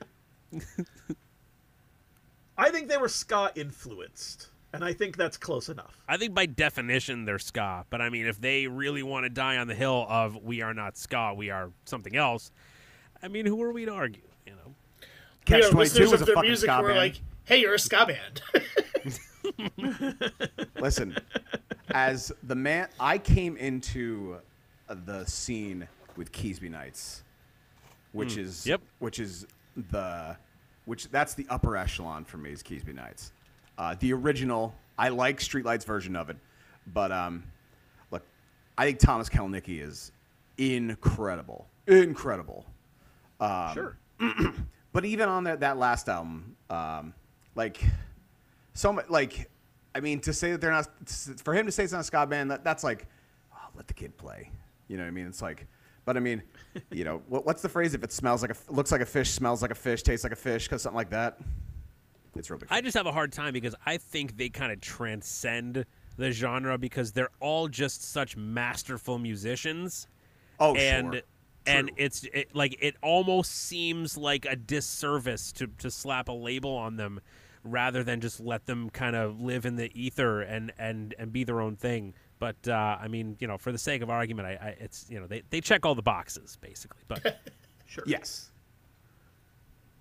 I think they were ska influenced, and I think that's close enough. I think by definition they're ska, but I mean, if they really want to die on the hill of we are not ska, we are something else, I mean, who are we to argue? You know, Catch twenty-two was a fucking music ska band. Like, hey, you're a ska band. Listen, as the man, I came into the scene with Keasby Nights, which mm, is yep. which is the which that's the upper echelon for me is Keasby Nights. Uh, the original, I like Streetlight's version of it, but um, look, I think Thomas Kalnicki is incredible, incredible. Um, sure. But even on that that last album, um, like so much, like I mean, to say that they're not, for him to say it's not a ska band, that, that's like, oh, let the kid play. You know what I mean? It's like. But I mean, you know, what, what's the phrase? If it smells like a, looks like a fish, smells like a fish, tastes like a fish, because something like that. It's real big. I just have a hard time because I think they kind of transcend the genre because they're all just such masterful musicians. Oh, and, sure. And True. it's it, like it almost seems like a disservice to to slap a label on them rather than just let them kind of live in the ether and and and be their own thing. But, uh, I mean, you know, for the sake of argument, I, I it's, you know, they, they check all the boxes, basically. But sure. Yes.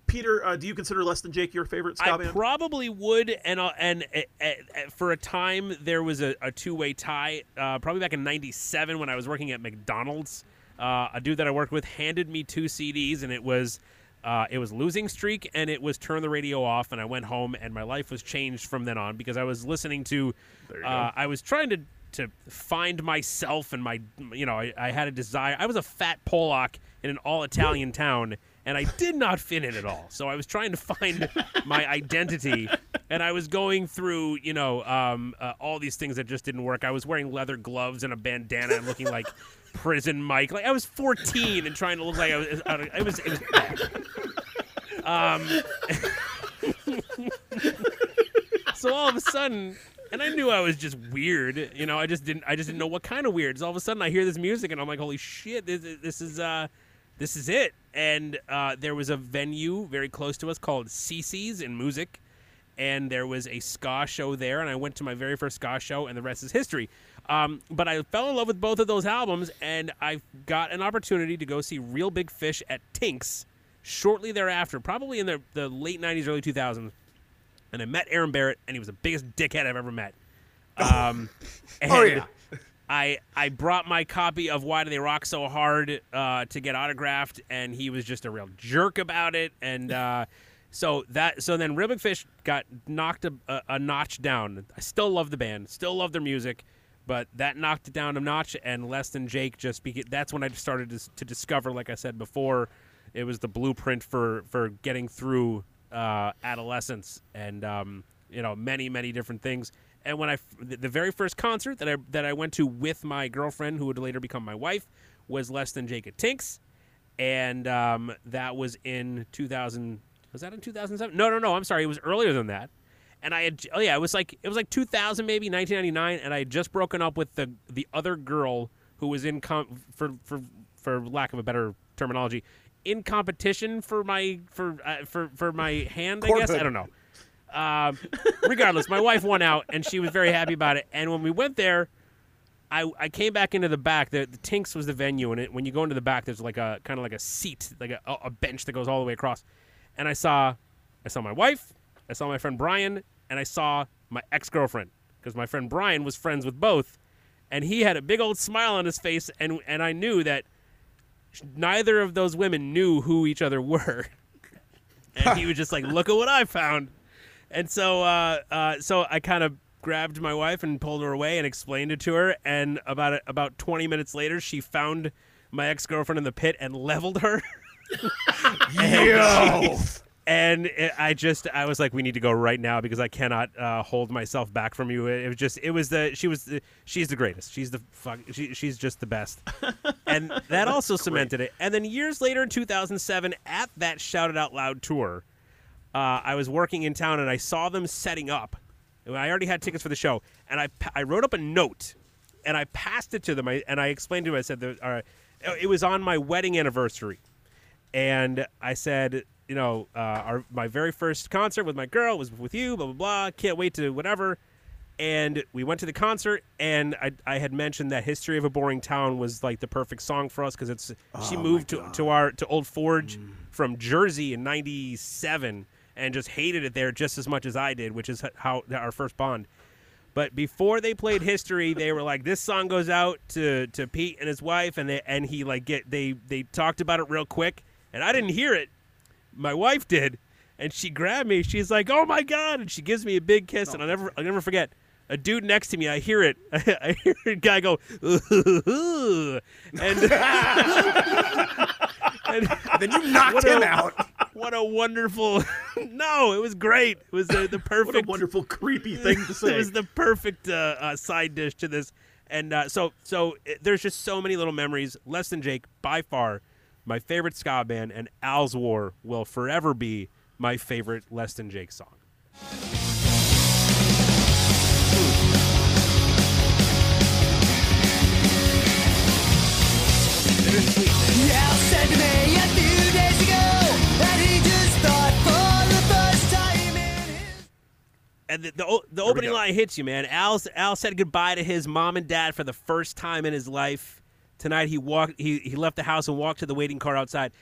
Peter, uh, do you consider Less Than Jake your favorite ska I band? I probably would, and uh, and uh, uh, for a time there was a, a two-way tie, uh, probably back in ninety-seven when I was working at McDonald's. Uh, a dude that I worked with handed me two C Ds, and it was uh, it was Losing Streak and it was Turn the Radio Off, and I went home, and my life was changed from then on because I was listening to uh, – I was trying to – to find myself and my, you know, I, I had a desire. I was a fat Polak in an all-Italian town, and I did not fit in at all. So I was trying to find my identity, and I was going through, you know, um, uh, all these things that just didn't work. I was wearing leather gloves and a bandana and looking like Prison Mike. Like I was fourteen and trying to look like I was. I, it was. It was bad. Um, so all of a sudden. And I knew I was just weird, you know. I just didn't. I just didn't know what kind of weird. So all of a sudden, I hear this music, and I'm like, "Holy shit! This, this is, uh, this is it." And uh, there was a venue very close to us called C C's in Music, and there was a ska show there. And I went to my very first ska show, and the rest is history. Um, but I fell in love with both of those albums, and I got an opportunity to go see Real Big Fish at Tink's shortly thereafter, probably in the, the late nineties, early two thousands. And I met Aaron Barrett, and he was the biggest dickhead I've ever met. Um, and oh, yeah. I, I brought my copy of Why Do They Rock So Hard uh, to get autographed, and he was just a real jerk about it. And uh, so that so then Real Big Fish got knocked a, a, a notch down. I still love the band, still love their music, but that knocked it down a notch, and Less Than Jake just beca- – that's when I started to, to discover, like I said before, it was the blueprint for, for getting through – Uh, adolescence and um, you know many many different things. And when I the very first concert that I that I went to with my girlfriend, who would later become my wife, was Less Than Jake at Tink's, and um, that was in two thousand. Was that in two thousand seven? No, no, no. I'm sorry. It was earlier than that. And I had oh yeah, it was like it was like two thousand maybe nineteen ninety-nine, and I had just broken up with the the other girl who was in com- for for for lack of a better terminology. In competition for my for uh, for for my hand, Corpid. I guess I don't know. Um, regardless, my wife won out, and she was very happy about it. And when we went there, I I came back into the back. The, the Tink's was the venue, and it, when you go into the back, there's like a kind of like a seat, like a, a bench that goes all the way across. and I saw, I saw my wife, I saw my friend Brian, and I saw my ex-girlfriend, because my friend Brian was friends with both, and he had a big old smile on his face, and and I knew that neither of those women knew who each other were, and he was just like, "Look at what I found," and so uh, uh, so I kind of grabbed my wife and pulled her away and explained it to her, and about about twenty minutes later, she found my ex-girlfriend in the pit and leveled her. and, Yo! And it, I just, I was like, we need to go right now because I cannot uh, hold myself back from you. It, it was just, it was the, she was, the, she's the greatest. She's the fuck, she, she's just the best. And that That's also great. Cemented it. And then years later in two thousand seven, at that Shout It Out Loud tour, uh, I was working in town and I saw them setting up. I already had tickets for the show. And I, I wrote up a note and I passed it to them. I, and I explained to them, I said, all right. It was on my wedding anniversary, and I said, you know, uh, our, my very first concert with my girl was with you, blah, blah, blah, can't wait to whatever, and we went to the concert, and I, I had mentioned that History of a Boring Town was, like, the perfect song for us, because it's oh she moved to, to our to Old Forge mm. from Jersey in ninety-seven and just hated it there just as much as I did, which is how our first bond. But before they played History, they were like, "This song goes out to, to Pete and his wife," and they, and he like get they they talked about it real quick, and I didn't hear it. My wife did, and she grabbed me. She's like, "Oh my God!" And she gives me a big kiss, oh. and I'll never I'll never forget. A dude next to me, I hear it. I hear a guy go, "Ooh," and, and then you knocked him a, out. What a wonderful! No, it was great. It was the, the perfect. What a wonderful, creepy thing to say. It was the perfect uh, uh, side dish to this, and uh, so so it, there's just so many little memories. Less Than Jake, by far, my favorite ska band, and Al's War will forever be my favorite Less Than Jake song. Al said to me a few days ago that he just thought for the first time in his... And the, the, the opening line hits you, man. Al's, Al said goodbye to his mom and dad for the first time in his life. Tonight he walked. He, he left the house and walked to the waiting car outside.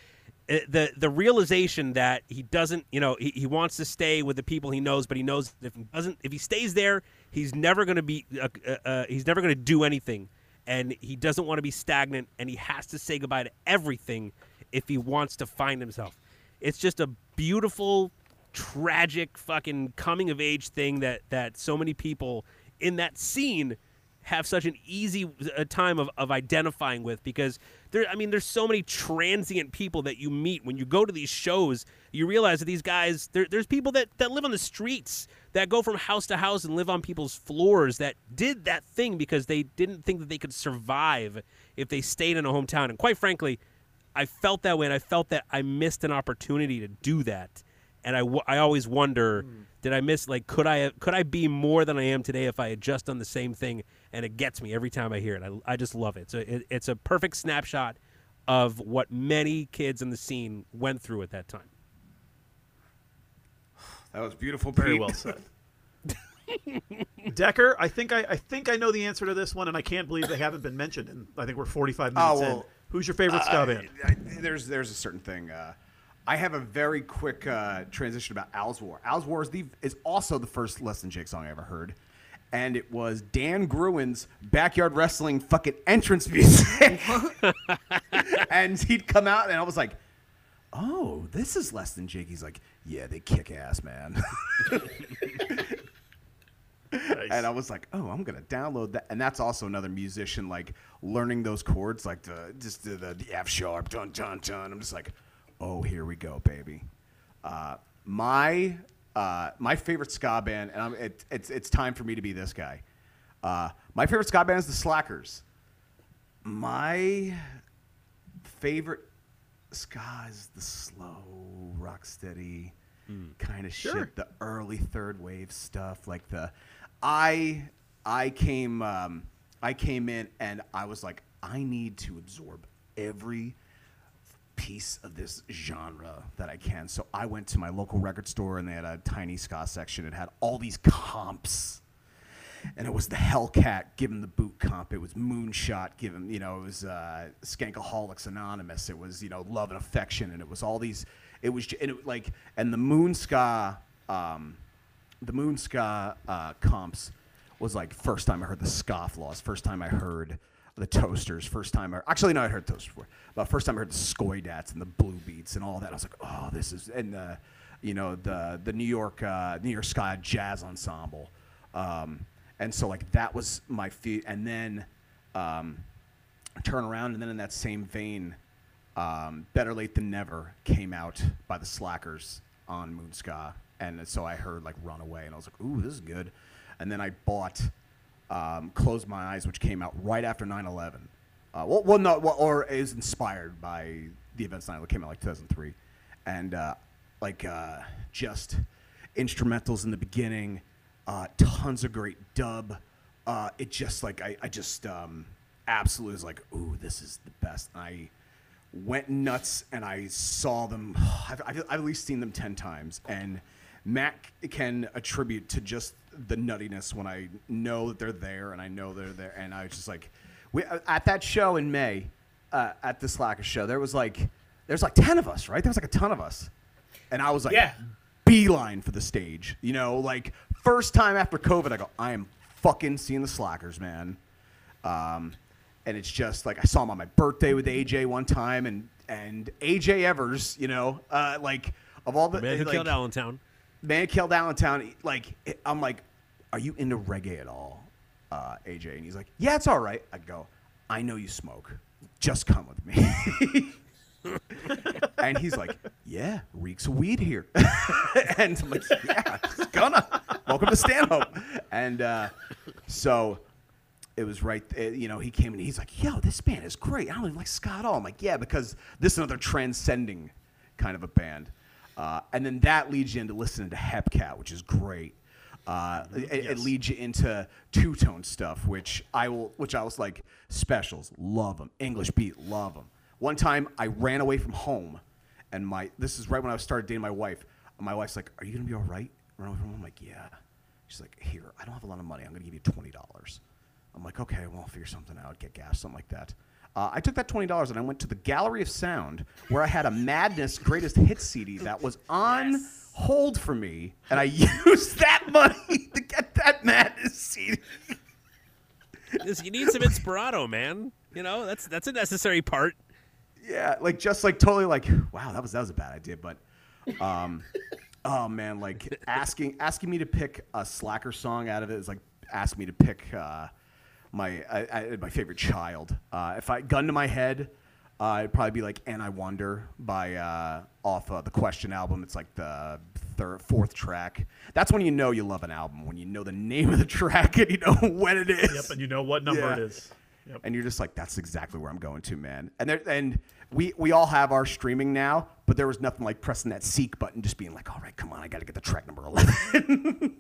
The, the realization that he doesn't, you know, he, he wants to stay with the people he knows, but he knows if he doesn't, if he stays there, he's never going to be, uh, uh, uh, he's never going to do anything. And he doesn't want to be stagnant, and he has to say goodbye to everything if he wants to find himself. It's just a beautiful, tragic, fucking coming-of-age thing that, that so many people in that scene have such an easy uh, time of, of identifying with, because, there, I mean, there's so many transient people that you meet. When you go to these shows, you realize that these guys, there, there's people that, that live on the streets, that go from house to house and live on people's floors, that did that thing because they didn't think that they could survive if they stayed in a hometown. And quite frankly, I felt that way, and I felt that I missed an opportunity to do that. And I, w- I always wonder, mm. did I miss, like, could I could I be more than I am today if I had just done the same thing? And it gets me every time I hear it. I, I just love it. So it, it's a perfect snapshot of what many kids in the scene went through at that time. That was beautiful, Pete. Very well said. Decker, I think I, I think I know the answer to this one, and I can't believe they haven't been mentioned. And I think we're forty-five minutes oh, well, in. Who's your favorite uh, ska band? I, I, there's there's a certain thing. Uh, I have a very quick uh, transition about Al's War. Al's War is, the, is also the first Less Than Jake song I ever heard. And it was Dan Gruen's backyard wrestling fucking entrance music. And he'd come out, and I was like, oh, this is Less Than Jake. He's like, yeah, they kick ass, man. Nice. And I was like, oh, I'm going to download that. And that's also another musician, like, learning those chords, like the just the, the, the F sharp, dun, dun, dun. I'm just like, oh, here we go, baby. Uh, my... Uh, my favorite ska band, and I'm, it, it's it's time for me to be this guy. Uh, my favorite ska band is the Slackers. My favorite ska is the slow, rock steady mm. kind of sure. shit, the early third wave stuff. Like the, I I came um, I came in and I was like, I need to absorb every piece of this genre that I can. So I went to my local record store, and they had a tiny ska section. It had all these comps. and it was the Hellcat given the boot comp. It was Moonshot given, you know, it was uh, Skankaholics Anonymous. It was, you know, Love and Affection, and it was all these. It was and it, like and the Moon Ska, um, the Moon Ska uh, comps was like first time I heard the Scofflaws, first time I heard the Toasters, first time I actually no I heard Toasters before, but first time I heard the Skoydats and the Blue Beats and all that. I was like, oh, this is and the. You know, the the New York uh, New York Ska Jazz Ensemble, um, and so like that was my feet. And then um, turn around, and then in that same vein, um, Better Late Than Never came out by the Slackers on Moon Ska, and so I heard like Runaway, and I was like, ooh, this is good. And then I bought um, Close My Eyes, which came out right after nine eleven. Uh, well, well, no, well, or is inspired by the events nine eleven. Came out like two thousand three, and. Uh, like uh, just instrumentals in the beginning, uh, tons of great dub. Uh, it just like, I, I just um, absolutely was like, ooh, this is the best. And I went nuts and I saw them, I've, I've at least seen them ten times. And Mac can attribute to just the nuttiness when I know that they're there and I know they're there. And I was just like, we, at that show in May, uh, at the Slacker show, there was like, there's like ten of us, right? There was like a ton of us. And I was like, yeah. Beeline for the stage. You know, like, first time after COVID, I go, I am fucking seeing the Slackers, man. Um, and it's just, like, I saw him on my birthday with A J one time, and, and A J Evers, you know, uh, like, of all the... Man who like, killed Allentown. Man who killed Allentown. Like, I'm like, are you into reggae at all, uh, A J? And he's like, yeah, it's all right. I go, I know you smoke. Just come with me. And he's like, yeah, reeks of weed here. And I'm like, yeah, it's gonna. Welcome to Stanhope. And uh, so it was right, th you know, he came and he's like, yo, this band is great. I don't even like ska at all. I'm like, yeah, because this is another transcending kind of a band. Uh, and then that leads you into listening to Hepcat, which is great. Uh, yes. it, it leads you into two-tone stuff, which I will, which I was like, specials, love them. English Beat, love them. One time, I ran away from home, and my this is right when I started dating my wife. My wife's like, "Are you gonna be all right?" Run away from home. I'm like, "Yeah." She's like, "Here, I don't have a lot of money. I'm gonna give you twenty dollars." I'm like, "Okay, well, I'll figure something out. Get gas, something like that." Uh, I took that twenty dollars and I went to the Gallery of Sound, where I had a Madness Greatest Hits C D that was on yes. hold for me, and I used that money to get that Madness C D. You need some inspirato, man. You know, that's that's a necessary part. Yeah, like just like totally like wow, that was that was a bad idea, but um oh man, like asking asking me to pick a Slacker song out of it is like ask me to pick uh my I, I, my favorite child. Uh if I gun to my head, uh it'd probably be like And I Wonder by uh off uh, the Question album. It's like the third fourth track. That's when you know you love an album, when you know the name of the track and you know when it is. Yep, and you know what number yeah. it is. Yep. And you're just like, that's exactly where I'm going to, man. And there, and we we all have our streaming now, but there was nothing like pressing that seek button, just being like, all right, come on, I got to get the track number eleven.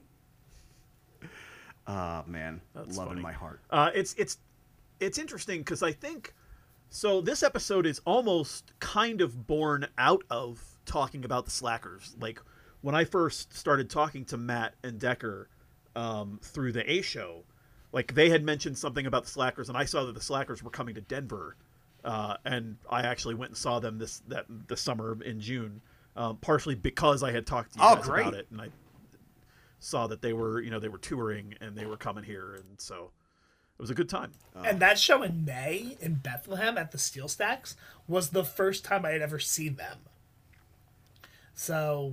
Ah, uh, man, that's loving funny. My heart. Uh, it's it's it's interesting because I think so. This episode is almost kind of born out of talking about the Slackers. Like when I first started talking to Matt and Decker um, through the A Show. Like, they had mentioned something about the Slackers, and I saw that the Slackers were coming to Denver. Uh, and I actually went and saw them this that the summer in June, um, partially because I had talked to you oh, guys great. About it. And I saw that they were, you know, they were touring, and they were coming here. And so it was a good time. Uh, and that show in May in Bethlehem at the Steel Stacks was the first time I had ever seen them. So...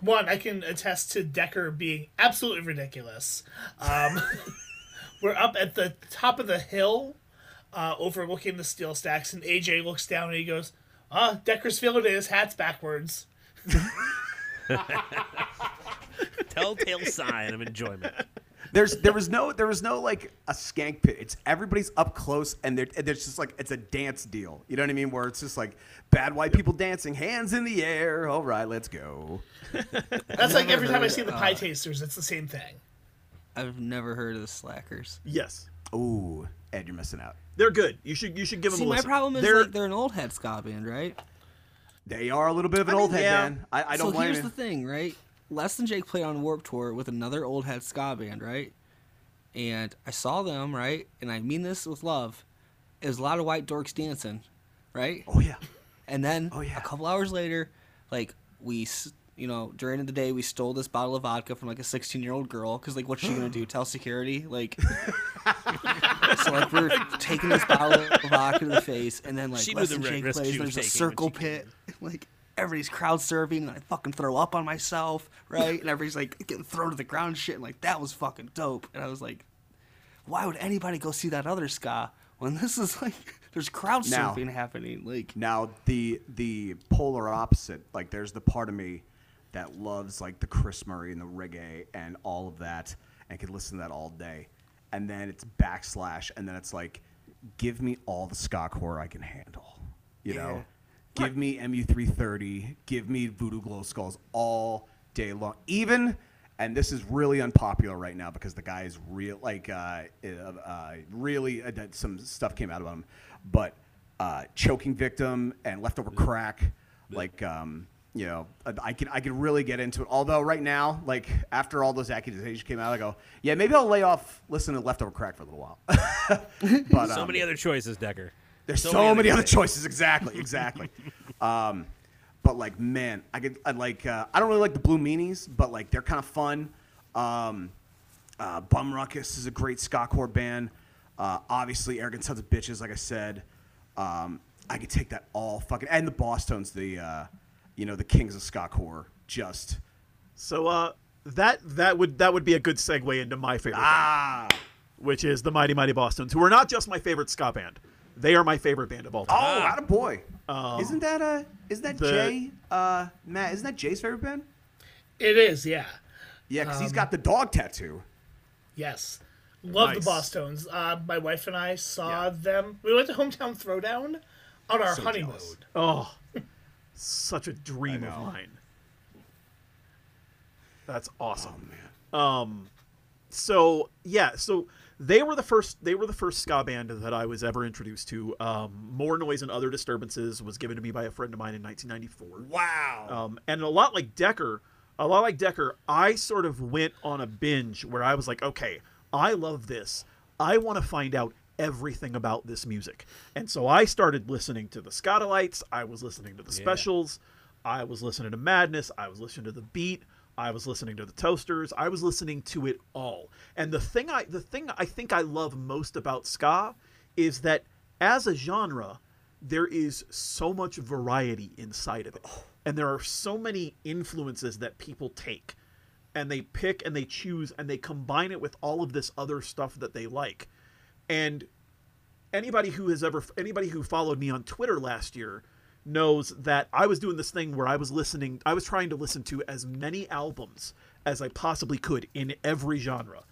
one, I can attest to Decker being absolutely ridiculous. Um... We're up at the top of the hill, uh, overlooking the Steel Stacks, and A J looks down and he goes, "Ah, oh, Decker's feeling it. His hat's backwards." Telltale sign of enjoyment. There's there was no there was no like a skank pit. It's everybody's up close, and there's just like it's a dance deal. You know what I mean? Where it's just like bad white people dancing, hands in the air. All right, let's go. That's like every time I see the Pie Tasters, it's the same thing. I've never heard of the Slackers. Yes. Ooh, Ed, you're missing out. They're good. You should you should give See, them a listen. See, my problem is they're, like, they're an old head ska band, right? They are a little bit of an I mean, old head yeah. band. I, I don't so blame you. So here's the thing, right? Les and Jake played on Warped Tour with another old head ska band, right? and I saw them, right? And I mean this with love. It was a lot of white dorks dancing, right? Oh, yeah. And then oh, yeah. a couple hours later, like, we, you know, during the day, we stole this bottle of vodka from, like, a sixteen-year-old girl. Because, like, what's she going to do? Tell security? Like... So, like, we're taking this bottle of vodka to the face, and then, like, Les and Jake plays, and there's a circle pit. Like, everybody's crowd surfing, and I fucking throw up on myself, right? And everybody's, like, getting thrown to the ground and shit, and, like, that was fucking dope. And I was like, why would anybody go see that other ska when this is, like, there's crowd surfing now, happening? Like, now, the the polar opposite, like, there's the part of me that loves, like, the Chris Murray and the reggae and all of that, and could listen to that all day. And then it's backslash, and then it's like, give me all the ska core I can handle, you yeah. know? Give me M U three thirty, give me Voodoo Glow Skulls all day long. Even, and this is really unpopular right now because the guy is real, like, uh, uh, really, uh, some stuff came out about him, but uh, Choking Victim and Leftover yeah. Crack, yeah. like, um, you know, I could I could really get into it. Although right now, like, after all those accusations came out, I go, yeah, maybe I'll lay off listening to Leftover Crack for a little while. But, so um, many other choices, Decker. There's so, so many, many other choices. Exactly, exactly. um, but, like, man, I could I like uh, I don't really like the Blue Meanies, but, like, they're kind of fun. Um, uh, Bum Ruckus is a great ska core band. Uh, obviously, Arrogant Sons of Bitches, like I said. Um, I could take that all fucking and the Boss Tones, the. Uh, You know, the kings of ska core, just so uh, that that would that would be a good segue into my favorite ah. band, which is the Mighty Mighty Boss Tones, who are not just my favorite ska band; they are my favorite band of all time. Oh, ah. attaboy! Um, isn't that uh, isn't that the, Jay? Uh, Matt, isn't that Jay's favorite band? It is, yeah. Yeah, because um, he's got the dog tattoo. Yes, love nice. the Boss Tones. Uh, my wife and I saw yeah. them. We went to Hometown Throwdown on our so honeymoon. Jealous. Oh. Such a dream of mine. That's awesome. Oh, man. Um, so yeah, so they were the first. They were the first ska band that I was ever introduced to. Um, More Noise and Other Disturbances was given to me by a friend of mine in nineteen ninety-four. Wow. Um, and a lot like Decker, a lot like Decker, I sort of went on a binge where I was like, okay, I love this. I want to find out everything about this music. And so I started listening to the Skatalites. I was listening to the yeah. Specials. I was listening to Madness. I was listening to The Beat. I was listening to the Toasters. I was listening to it all. And the thing I the thing I think I love most about ska is that as a genre, there is so much variety inside of it. And there are so many influences that people take. And they pick and they choose and they combine it with all of this other stuff that they like. And anybody who has ever, anybody who followed me on Twitter last year knows that I was doing this thing where I was listening, I was trying to listen to as many albums as I possibly could in every genre.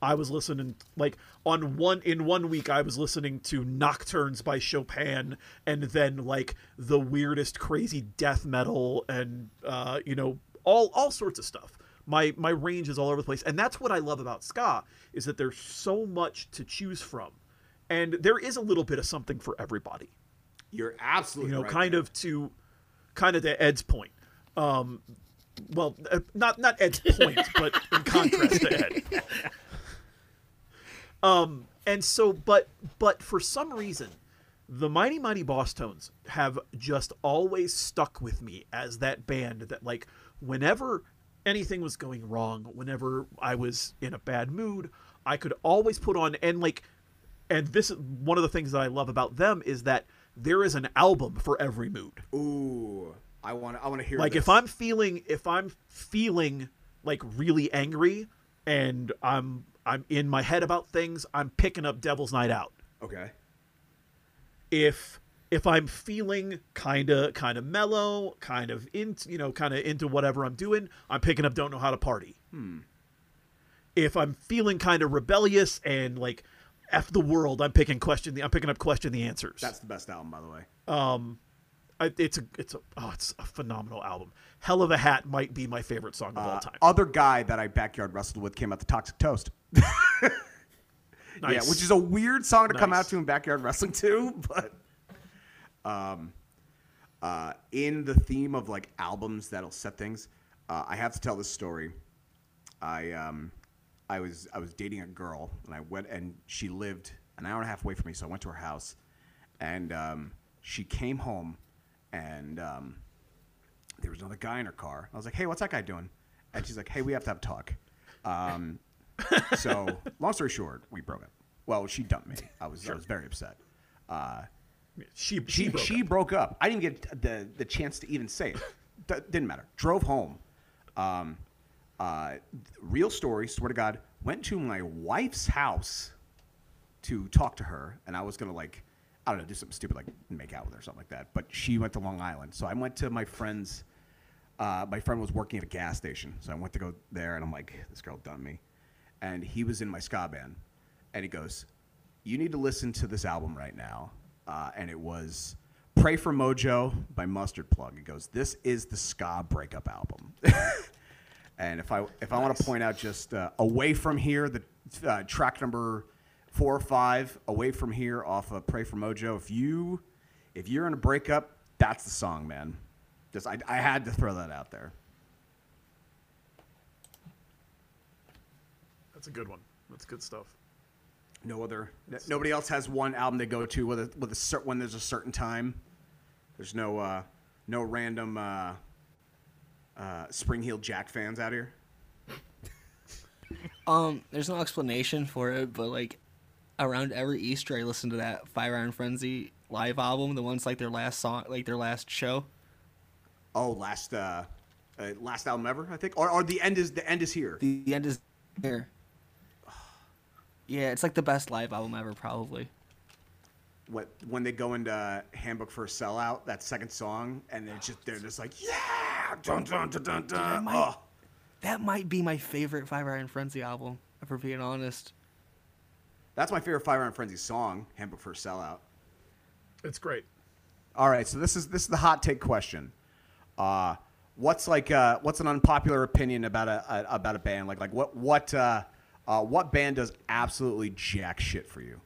I was listening, like, on one, in one week, I was listening to Nocturnes by Chopin and then, like, the weirdest crazy death metal and, uh, you know, all, all sorts of stuff. My my range is all over the place, and that's what I love about ska, is that there's so much to choose from, and there is a little bit of something for everybody. You're absolutely you know, right kind there. of to, kind of to Ed's point. Um, well, not not Ed's point, but in contrast to Ed. Um, and so, but but for some reason, the Mighty Mighty Boss Tones have just always stuck with me as that band that, like, whenever anything was going wrong, whenever I was in a bad mood, I could always put on, and like, and this is one of the things that I love about them is that there is an album for every mood. Ooh, I want to, I want to hear like this. if I'm feeling, if I'm feeling like really angry and I'm, I'm in my head about things, I'm picking up Devil's Night Out. Okay. If, if I'm feeling kind of kind of mellow, kind of into, you know, kind of into whatever I'm doing, I'm picking up Don't Know How to Party. Hmm. If I'm feeling kind of rebellious and like F the world, I'm picking question. The, I'm picking up Question the Answers. That's the best album, by the way. Um, I, it's a it's a oh, it's a phenomenal album. Hell of a Hat might be my favorite song of uh, all time. Other guy that I backyard wrestled with came out to Toxic Toast. Nice. Yeah, which is a weird song to nice. come out to in backyard wrestling too, but. Um, uh, in the theme of like albums that'll set things, uh, I have to tell this story. I um, I was I was dating a girl, and I went, and she lived an hour and a half away from me, so I went to her house, and um, she came home, and um, there was another guy in her car. I was like, "Hey, what's that guy doing?" And she's like, "Hey, we have to have a talk." Um, so, long story short, we broke up. Well, she dumped me. I was sure. I was very upset. Uh, she she she broke, she up. broke up. I didn't get the the chance to even say it. D- didn't matter. Drove home. Um, uh, real story. Swear to God. Went to my wife's house to talk to her, and I was gonna like, I don't know, do something stupid like make out with her or something like that. But she went to Long Island, so I went to my friend's. Uh, my friend was working at a gas station, so I went to go there, and I'm like, this girl dumped me, and he was in my ska band. And he goes, you need to listen to this album right now. Uh, and it was Pray for Mojo by Mustard Plug. He goes, this is the ska breakup album. And if I if nice. I want to point out just uh, Away From Here, the uh, track number four or five, Away From Here off of Pray for Mojo. If, you, if you're in a breakup, that's the song, man. Just I, I had to throw that out there. That's a good one. That's good stuff. No other. Nobody else has one album to go to with a, with a when there's a certain time. There's no uh, no random uh, uh, Spring-Heeled Jack fans out here. um, there's no explanation for it, but like around every Easter, I listen to that Fire Iron Frenzy live album. The one's like their last song, like their last show. Oh, last uh, uh last album ever, I think. Or, or the end is the end is here. The, the end is here. Yeah, it's like the best live album ever, probably. What when they go into Handbook for a Sellout, that second song, and they're just they're just like, yeah, dun dun dun dun dun. That might, oh. that might be my favorite Fire Iron Frenzy album, if we're being honest. That's my favorite Fire Iron Frenzy song, Handbook for a Sellout. It's great. All right, so this is this is the hot take question. Uh, what's like uh, what's an unpopular opinion about a, a about a band? Like like what what. Uh, Uh, what band does absolutely jack shit for you?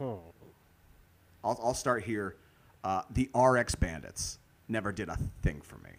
Oh. I'll, I'll start here. Uh, the R X Bandits never did a thing for me.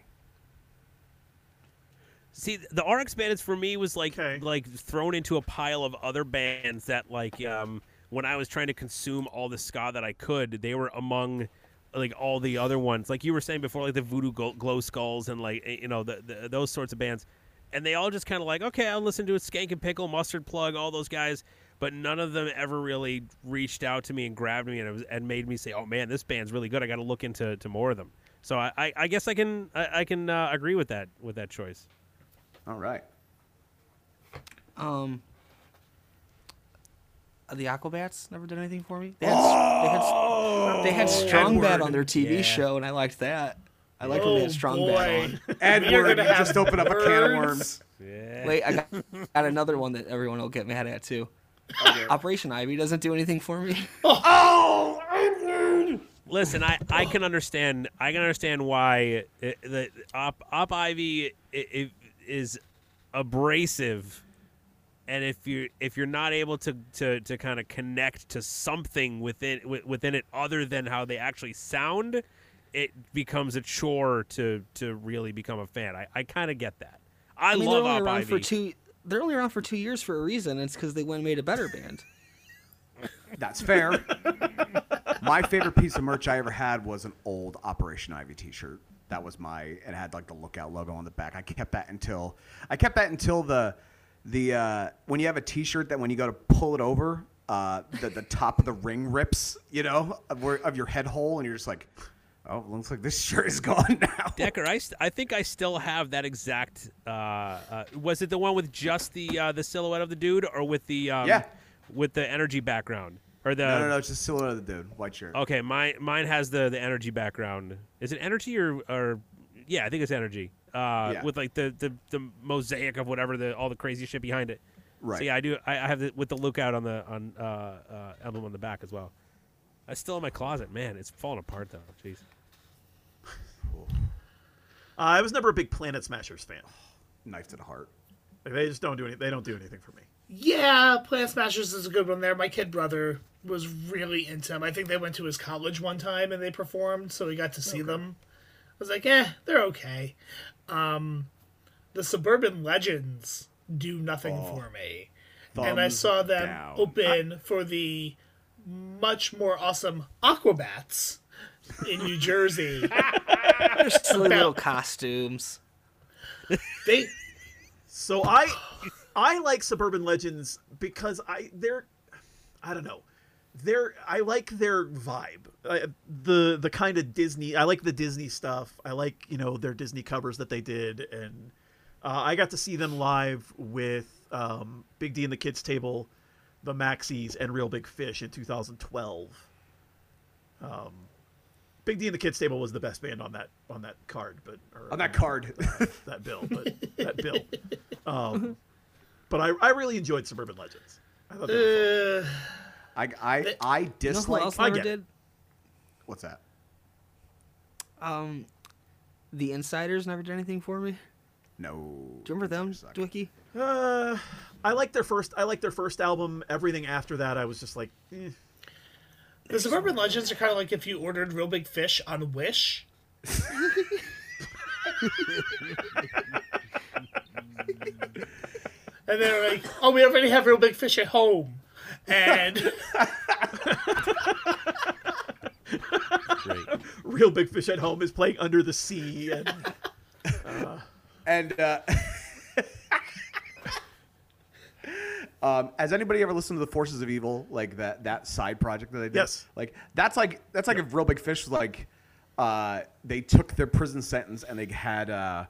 See, the R X Bandits for me was like okay. like thrown into a pile of other bands that like um, when I was trying to consume all the ska that I could, they were among like all the other ones. Like you were saying before, like the Voodoo Glow Skulls and like you know the, the, those sorts of bands. And they all just kind of like, okay, I'll listen to it. Skank and Pickle, Mustard Plug, all those guys, but none of them ever really reached out to me and grabbed me and it was, and made me say, "Oh man, this band's really good. I got to look into to more of them." So I, I, I guess I can I, I can uh, agree with that with that choice. All right. Um, the Aquabats never did anything for me. They had oh! they had, they had Strong Edward. Bad on their T V yeah. show, and I liked that. I like oh when they had Strong boy. Bad on. Edward, you just opened up a can of worms. Yeah. Wait, I got, got another one that everyone will get mad at, too. Okay. Operation Ivy doesn't do anything for me. Oh, Edward! Listen, I, I can understand I can understand why it, the Op, Op Ivy it, it is abrasive. And if you if you're not able to, to, to kind of connect to something within within it other than how they actually sound, it becomes a chore to, to really become a fan. I, I kind of get that. I, I mean, love Op Ivy. For two, they're only around for two years for a reason. It's because they went and made a better band. That's fair. My favorite piece of merch I ever had was an old Operation Ivy T-shirt. That was my. It had like the Lookout logo on the back. I kept that until I kept that until the the uh, when you have a T-shirt that when you go to pull it over, uh, the the top of the ring rips. You know, of, where, of your head hole, and you're just like. Oh, looks like this shirt is gone now. Decker, I, st- I think I still have that exact. Uh, uh, was it the one with just the uh, the silhouette of the dude, or with the um, yeah, with the energy background, or the no, no, no, it's just silhouette of the dude, white shirt. Okay, mine mine has the, the energy background. Is it energy or, or yeah, I think it's energy. Uh, yeah. With like the, the, the mosaic of whatever the all the crazy shit behind it. Right. So yeah, I do. I, I have it with the Lookout on the on uh, uh, emblem on the back as well. It's still in my closet, man. It's falling apart though. Jeez. Cool. Uh, I was never a big Planet Smashers fan. Knife to the heart. Like, they just don't do any. They don't do anything for me. Yeah, Planet Smashers is a good one there. My kid brother was really into them. I think they went to his college one time and they performed, so we got to see okay. them. I was like, eh, they're okay. Um, the Suburban Legends do nothing oh, for me. And I saw them down. open I... for the much more awesome Aquabats in New Jersey. Their silly about... little costumes. They. So I, I like Suburban Legends because I they're, I don't know, they're I like their vibe, I, the the kind of Disney. I like the Disney stuff. I like you know their Disney covers that they did, and uh, I got to see them live with um, Big D and the Kids Table, the Maxis, and Real Big Fish in two thousand twelve. Um, Big D and the Kids Table was the best band on that on that card, but or, on that card, uh, that bill, but that bill. Um, but I, I really enjoyed Suburban Legends. I thought they were fun. I I I dislike. You know who else never did? What's that? Um, the Insiders never did anything for me. No. Do you remember them, Dwicky? Uh, I like their first. I like their first album. Everything after that, I was just like. Eh. The Suburban Legends are kind of like if you ordered Real Big Fish on Wish. And they're like, oh, we already have Real Big Fish at home. And great. Real Big Fish at Home is playing Under the Sea. And... Uh... and uh... Um, has anybody ever listened to the Forces of Evil, like that that side project that they did? Yes. Like that's like that's like yeah. if Real Big Fish, like uh, they took their prison sentence and they had uh,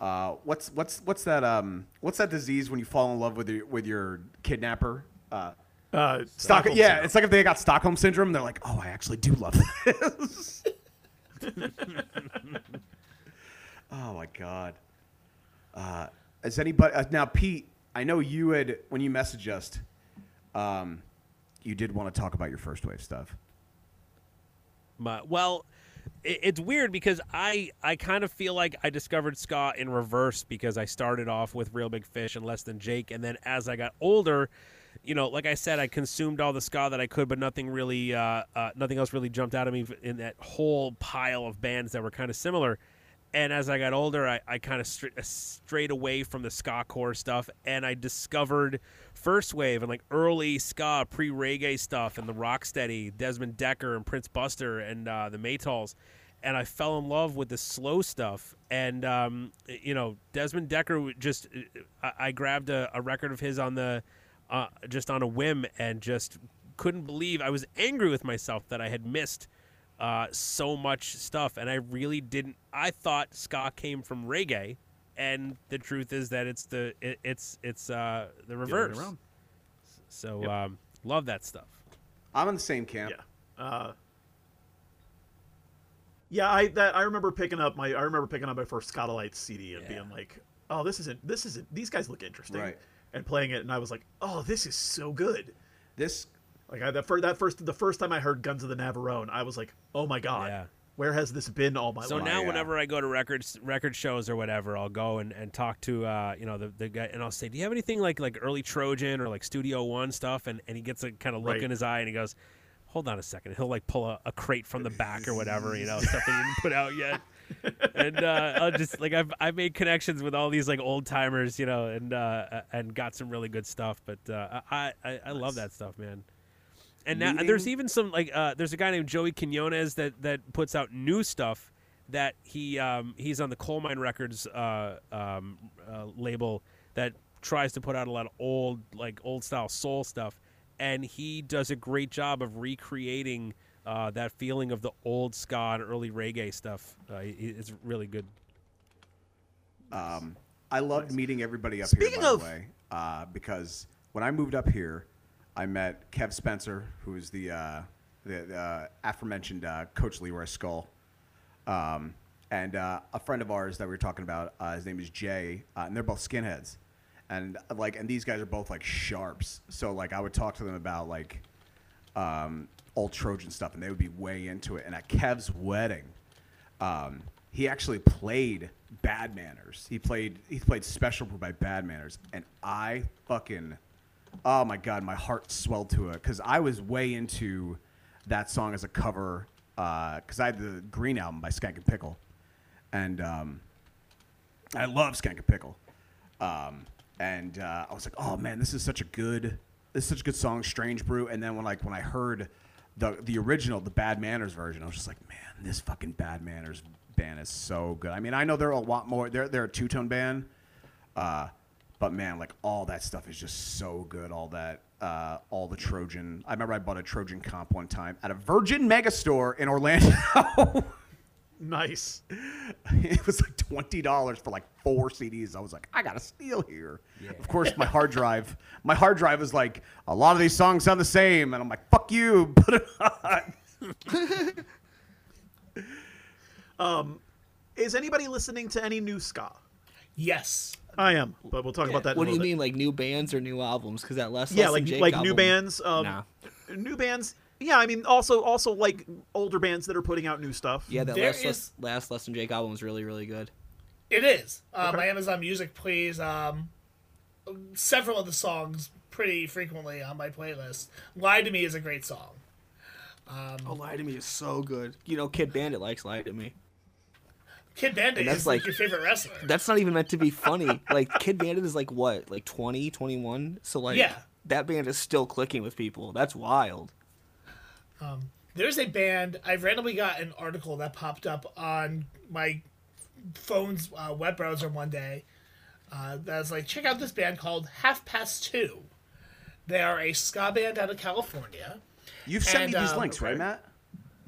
uh, what's what's what's that um what's that disease when you fall in love with your with your kidnapper? Uh, uh, Stockholm. Yeah, syndrome. It's like if they got Stockholm syndrome, they're like, oh, I actually do love this. Oh my God. Uh, has anybody uh, now, Pete? I know you had, when you messaged us, um, you did want to talk about your first wave stuff. My, well, it, it's weird because I, I kind of feel like I discovered ska in reverse because I started off with Real Big Fish and Less Than Jake. And then as I got older, you know, like I said, I consumed all the ska that I could, but nothing really, uh, uh, nothing else really jumped out at me in that whole pile of bands that were kind of similar. And as I got older, I, I kind of str- strayed away from the ska core stuff, and I discovered first wave and like early ska, pre-reggae stuff, and the Rocksteady, Desmond Dekker, and Prince Buster, and uh, the Maytals. And I fell in love with the slow stuff. And um, you know, Desmond Dekker just, I, I grabbed a, a record of his on the, uh, just on a whim, and just couldn't believe I was angry with myself that I had missed. Uh, so much stuff, and I really didn't. I thought ska came from reggae, and the truth is that it's the it, it's it's uh, the reverse. So yep. um, love that stuff. I'm in the same camp. Yeah, uh, yeah. I that I remember picking up my I remember picking up my first Scotalites C D and yeah. being like, oh, this isn't this isn't these guys look interesting, right. And playing it, and I was like, oh, this is so good. This. Like I, that, first, that first, the first time I heard Guns of the Navarone, I was like, "Oh my God, yeah. where has this been all my life?" So now, yeah. whenever I go to records, record shows or whatever, I'll go and, and talk to uh, you know the, the guy, and I'll say, "Do you have anything like like early Trojan or like Studio One stuff?" And and he gets a kind of look right. in his eye, and he goes, "Hold on a second." He'll like pull a, a crate from the back or whatever, you know, stuff they didn't put out yet. And uh, I'll just like I've I've made connections with all these like old timers, you know, and uh, and got some really good stuff. But uh, I, I I love that stuff, man. And now, there's even some like uh, there's a guy named Joey Quinones that, that puts out new stuff that he um, he's on the Coal Mine Records uh, um, uh, label that tries to put out a lot of old like old style soul stuff, and he does a great job of recreating uh, that feeling of the old ska and early reggae stuff. Uh, it's really good. Um, I loved meeting everybody up Speaking here by of- the way uh, because when I moved up here. I met Kev Spencer, who is the uh, the uh, aforementioned uh, Coach Leroy Skull, um, and uh, a friend of ours that we were talking about. Uh, his name is Jay, uh, and they're both skinheads, and like, and these guys are both like sharps. So like, I would talk to them about like um, old Trojan stuff, and they would be way into it. And at Kev's wedding, um, he actually played Bad Manners. He played he played Special by Bad Manners, and I fucking. Oh, my God, my heart swelled to it because I was way into that song as a cover because uh, I had the Green album by Skank and Pickle, and um, I love Skank and Pickle, um, and uh, I was like, oh man, this is such a good, this is such a good song, Strange Brew. And then when like when I heard the the original, the Bad Manners version, I was just like, man, this fucking Bad Manners band is so good. I mean, I know they're a lot more. They're they're a two tone band, uh, but man, like all that stuff is just so good. All that. Uh, all the Trojan. I remember I bought a Trojan comp one time at a Virgin Megastore in Orlando. Nice. It was like twenty dollars for like four C Ds. I was like, I got to steal here. Yeah. Of course, my hard drive, my hard drive was like, a lot of these songs sound the same. And I'm like, fuck you, put it on. um, is anybody listening to any new ska? Yes. I am, but we'll talk yeah. about that. What in a do you bit. mean, like new bands or new albums? Because that last, yeah, like Jake like album, new bands, um, nah. new bands. Yeah, I mean, also also like older bands that are putting out new stuff. Yeah, that last, is... last last Lesson Jake album was really really good. It is. Um, okay. My Amazon Music plays um, several of the songs pretty frequently on my playlist. "Lie to Me" is a great song. Um, oh, "Lie to Me" is so good. You know, Kid Bandit likes "Lie to Me." Kid Bandit that's is like your favorite wrestler. That's not even meant to be funny. Like, Kid Bandit is like what? Like twenty, twenty-one? So, like, yeah. that band is still clicking with people. That's wild. Um, there's a band, I randomly got an article that popped up on my phone's uh, web browser one day. Uh, that was like, check out this band called Half Past Two. They are a ska band out of California. You've sent and, me these um, links, right, Matt?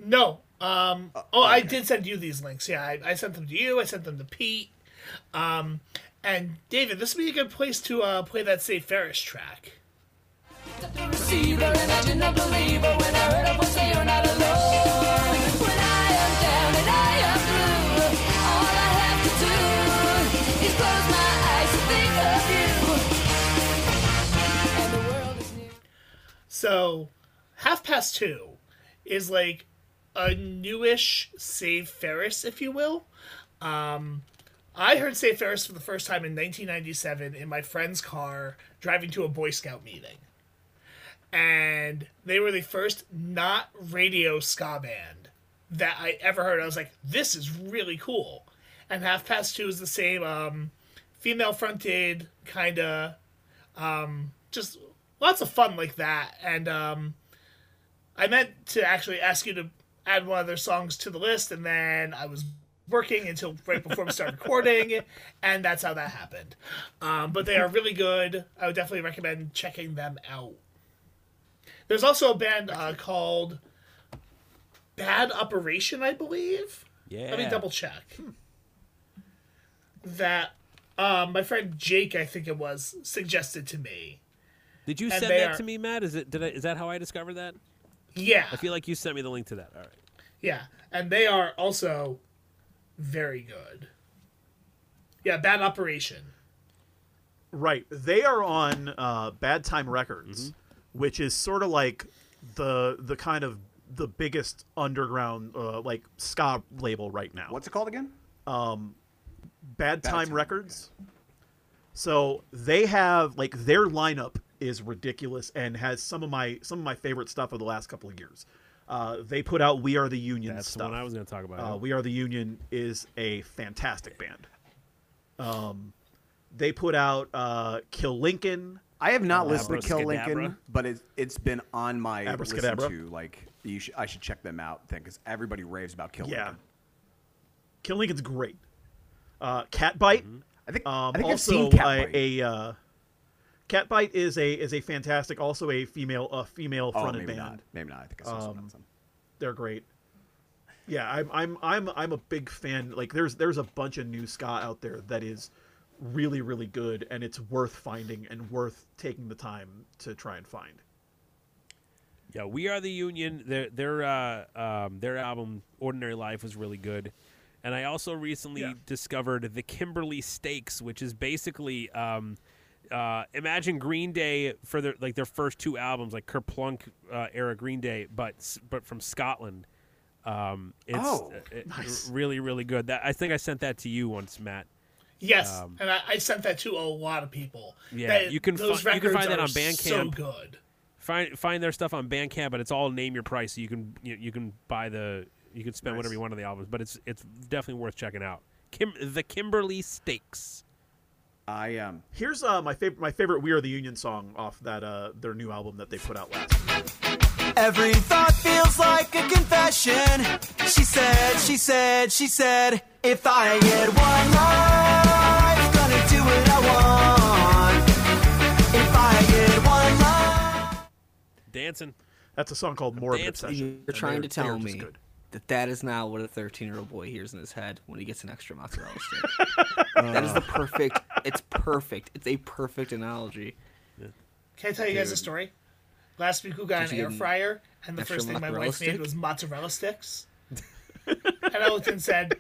No. Um, oh, oh okay. I did send you these links. Yeah, I, I sent them to you. I sent them to Pete. Um, and David, this would be a good place to uh, play that Save Ferris track. So, Half Past Two is like a newish Save Ferris, if you will. Um, I heard Save Ferris for the first time in nineteen ninety-seven in my friend's car driving to a Boy Scout meeting. And they were the first not radio ska band that I ever heard. I was like, this is really cool. And Half Past Two is the same um, female-fronted kind of... Um, just lots of fun like that. And um, I meant to actually ask you to add one of their songs to the list, and then I was working until right before we started recording, and that's how that happened. Um, but they are really good. I would definitely recommend checking them out. There's also a band uh, called Bad Operation, I believe. Yeah. Let me double check. Hmm. That um, my friend Jake, I think it was, suggested to me. Did you and send that are... to me, Matt? Is it? Did I, is that how I discovered that? Yeah. I feel like you sent me the link to that. All right. Yeah. And they are also very good. Yeah, Bad Operation. Right. They are on uh, Bad Time Records, mm-hmm. which is sort of like the the kind of the biggest underground uh, like ska label right now. What's it called again? Um, Bad, Bad Time, Time Records. Okay. So they have like their lineup is ridiculous and has some of my some of my favorite stuff of the last couple of years. Uh, they put out We Are the Union That's stuff. That's the one I was going to talk about. Uh, We Are the Union is a fantastic band. Um, they put out uh, Kill Lincoln. I have not listened to Kill Lincoln, but it, it's been on my listen to. Like you sh- I should check them out then because everybody raves about Kill yeah. Lincoln. Kill Lincoln's great. Uh, Catbite. Mm-hmm. I think, um, I think also I've seen Catbite. A... a uh, Catbite is a is a fantastic, also a female a female fronted oh, maybe band. Not. Maybe not. I think I saw um, some. They're great. Yeah, I'm I'm I'm I'm a big fan. Like there's there's a bunch of new ska out there that is really really good, and it's worth finding and worth taking the time to try and find. Yeah, We Are the Union. Their their uh, um, their album Ordinary Life was really good, and I also recently yeah. discovered the Kimberly Stakes, which is basically. Um, Uh, imagine Green Day for their like their first two albums, like Kerplunk uh, era Green Day, but but from Scotland. Um, it's oh, it, nice. really really good. That I think I sent that to you once, Matt. Yes, um, and I, I sent that to a lot of people. Yeah, that, you can those fi- records you can find that on Bandcamp. So good. Find find their stuff on Bandcamp, but it's all name your price. So you can you, you can buy the you can spend nice. whatever you want on the albums, but it's it's definitely worth checking out. Kim the Kimberly Stakes. I um here's uh my favorite my favorite We Are the Union song off that uh their new album that they put out last. Every thought feels like a confession. She said, she said, she said, if I get one life, gonna do what I want. If I get one life, dancing. That's a song called Morbid dancing. Obsession. You're trying to tell me that that is now what a thirteen-year-old boy hears in his head when he gets an extra mozzarella stick. uh. That is the perfect. It's perfect. It's a perfect analogy. Yeah. Can I tell you Dude. guys a story? Last week we got an air fryer, and the first thing my wife stick? made was mozzarella sticks. And I looked and said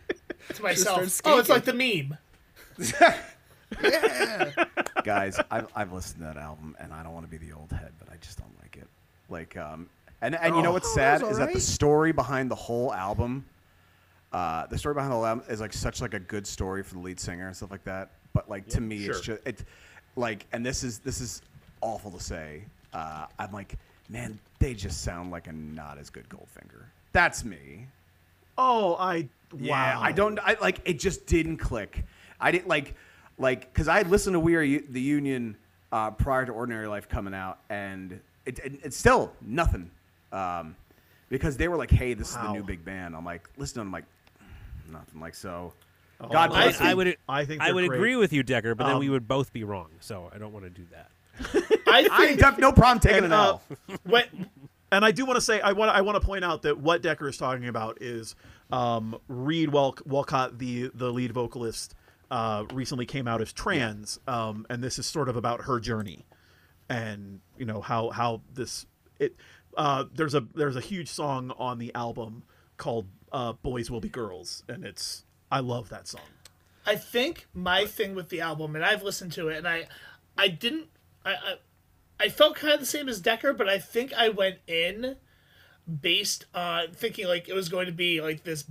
to myself, "Oh, it's like the meme." Yeah. Guys, I've I've listened to that album, and I don't want to be the old head, but I just don't like it. Like, um. And and oh, you know what's sad is right. that the story behind the whole album, uh, the story behind the whole album is like such like a good story for the lead singer and stuff like that. But like yeah, to me, sure. it's just it's like, and this is this is awful to say. Uh, I'm like, man, they just sound like a not as good Goldfinger. That's me. Oh, I yeah, wow. I don't I like it. Just didn't click. I didn't like like because I listened to We Are U- the Union uh, prior to Ordinary Life coming out, and it, it it's still nothing. Um, because they were like, "Hey, this wow. is the new big band." I'm like, "Listen," I'm like, "Nothing." Like so, oh, God bless. I, I would, I think I would great. agree with you, Decker, but um, then we would both be wrong. So I don't want to do that. I, think, I have no problem taking and, it out. Uh, what, and I do want to say, I want, I want to point out that what Decker is talking about is um, Reed Walcott, the the lead vocalist, uh, recently came out as trans, um, and this is sort of about her journey, and you know how how this it. Uh, there's a there's a huge song on the album called uh, "Boys Will Be Girls," and it's I love that song. I think my thing with the album, and I've listened to it, and I I didn't I I, I felt kind of the same as Decker, but I think I went in based on thinking like it was going to be like this